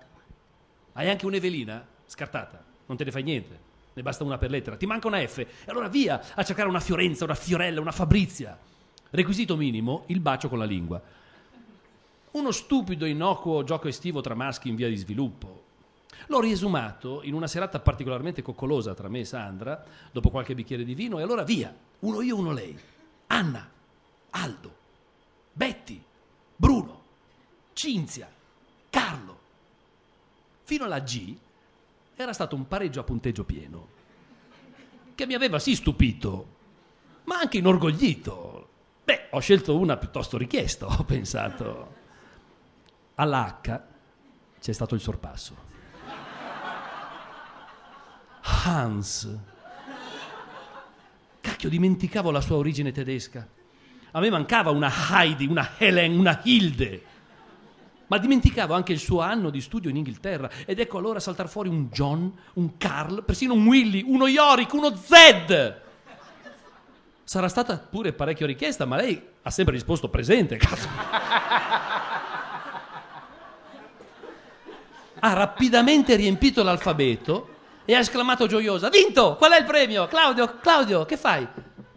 Hai anche un'Evelina? Scartata, non te ne fai niente. Ne basta una per lettera, ti manca una F, e allora via a cercare una Fiorenza, una Fiorella, una Fabrizia. Requisito minimo, il bacio con la lingua. Uno stupido innocuo gioco estivo tra maschi in via di sviluppo. L'ho riesumato in una serata particolarmente coccolosa tra me e Sandra, dopo qualche bicchiere di vino, e allora via, uno io, uno lei. Anna, Aldo, Betty, Bruno, Cinzia, Carlo. Fino alla G era stato un pareggio a punteggio pieno, che mi aveva sì stupito, ma anche inorgoglito. Beh, ho scelto una piuttosto richiesta, ho pensato. Alla H c'è stato il sorpasso. Hans. Cacchio, dimenticavo la sua origine tedesca. A me mancava una Heidi, una Helen, una Hilde. Ma dimenticavo anche il suo anno di studio in Inghilterra. Ed ecco allora saltar fuori un John, un Carl, persino un Willy, uno Yorick, uno Zed. Sarà stata pure parecchio richiesta, ma lei ha sempre risposto presente, cazzo. Ha rapidamente riempito l'alfabeto e ha esclamato gioiosa: vinto! Qual è il premio? Claudio, Claudio, che fai?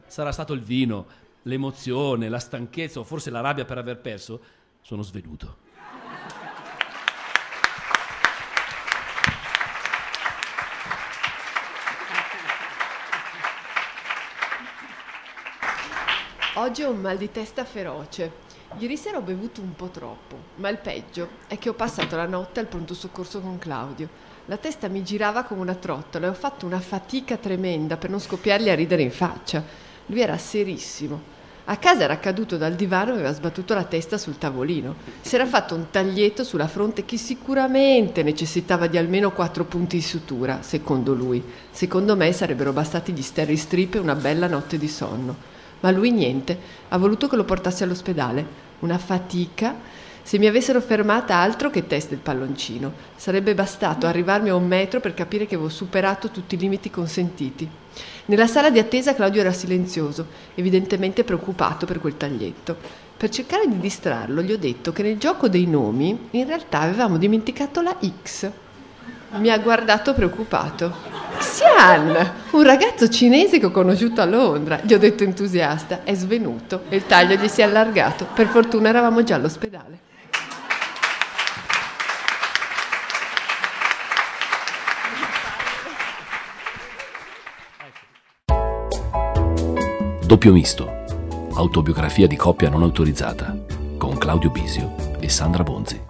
Sarà stato il vino, l'emozione, la stanchezza o forse la rabbia per aver perso. Sono svenuto. Oggi ho un mal di testa feroce. Ieri sera ho bevuto un po' troppo, ma il peggio è che ho passato la notte al pronto soccorso con Claudio. La testa mi girava come una trottola e ho fatto una fatica tremenda per non scoppiargli a ridere in faccia. Lui era serissimo. A casa era caduto dal divano e aveva sbattuto la testa sul tavolino. Si era fatto un taglietto sulla fronte che sicuramente necessitava di almeno quattro punti di sutura, secondo lui. Secondo me sarebbero bastati gli sterri strip e una bella notte di sonno. Ma lui niente, ha voluto che lo portassi all'ospedale. Una fatica, se mi avessero fermata altro che test del palloncino. Sarebbe bastato arrivarmi a un metro per capire che avevo superato tutti i limiti consentiti. Nella sala di attesa Claudio era silenzioso, evidentemente preoccupato per quel taglietto. Per cercare di distrarlo gli ho detto che nel gioco dei nomi in realtà avevamo dimenticato la X. Mi ha guardato preoccupato. Xian, un ragazzo cinese che ho conosciuto a Londra, gli ho detto entusiasta, è svenuto e il taglio gli si è allargato. Per fortuna eravamo già all'ospedale. Doppio misto, autobiografia di coppia non autorizzata, con Claudio Bisio e Sandra Bonzi.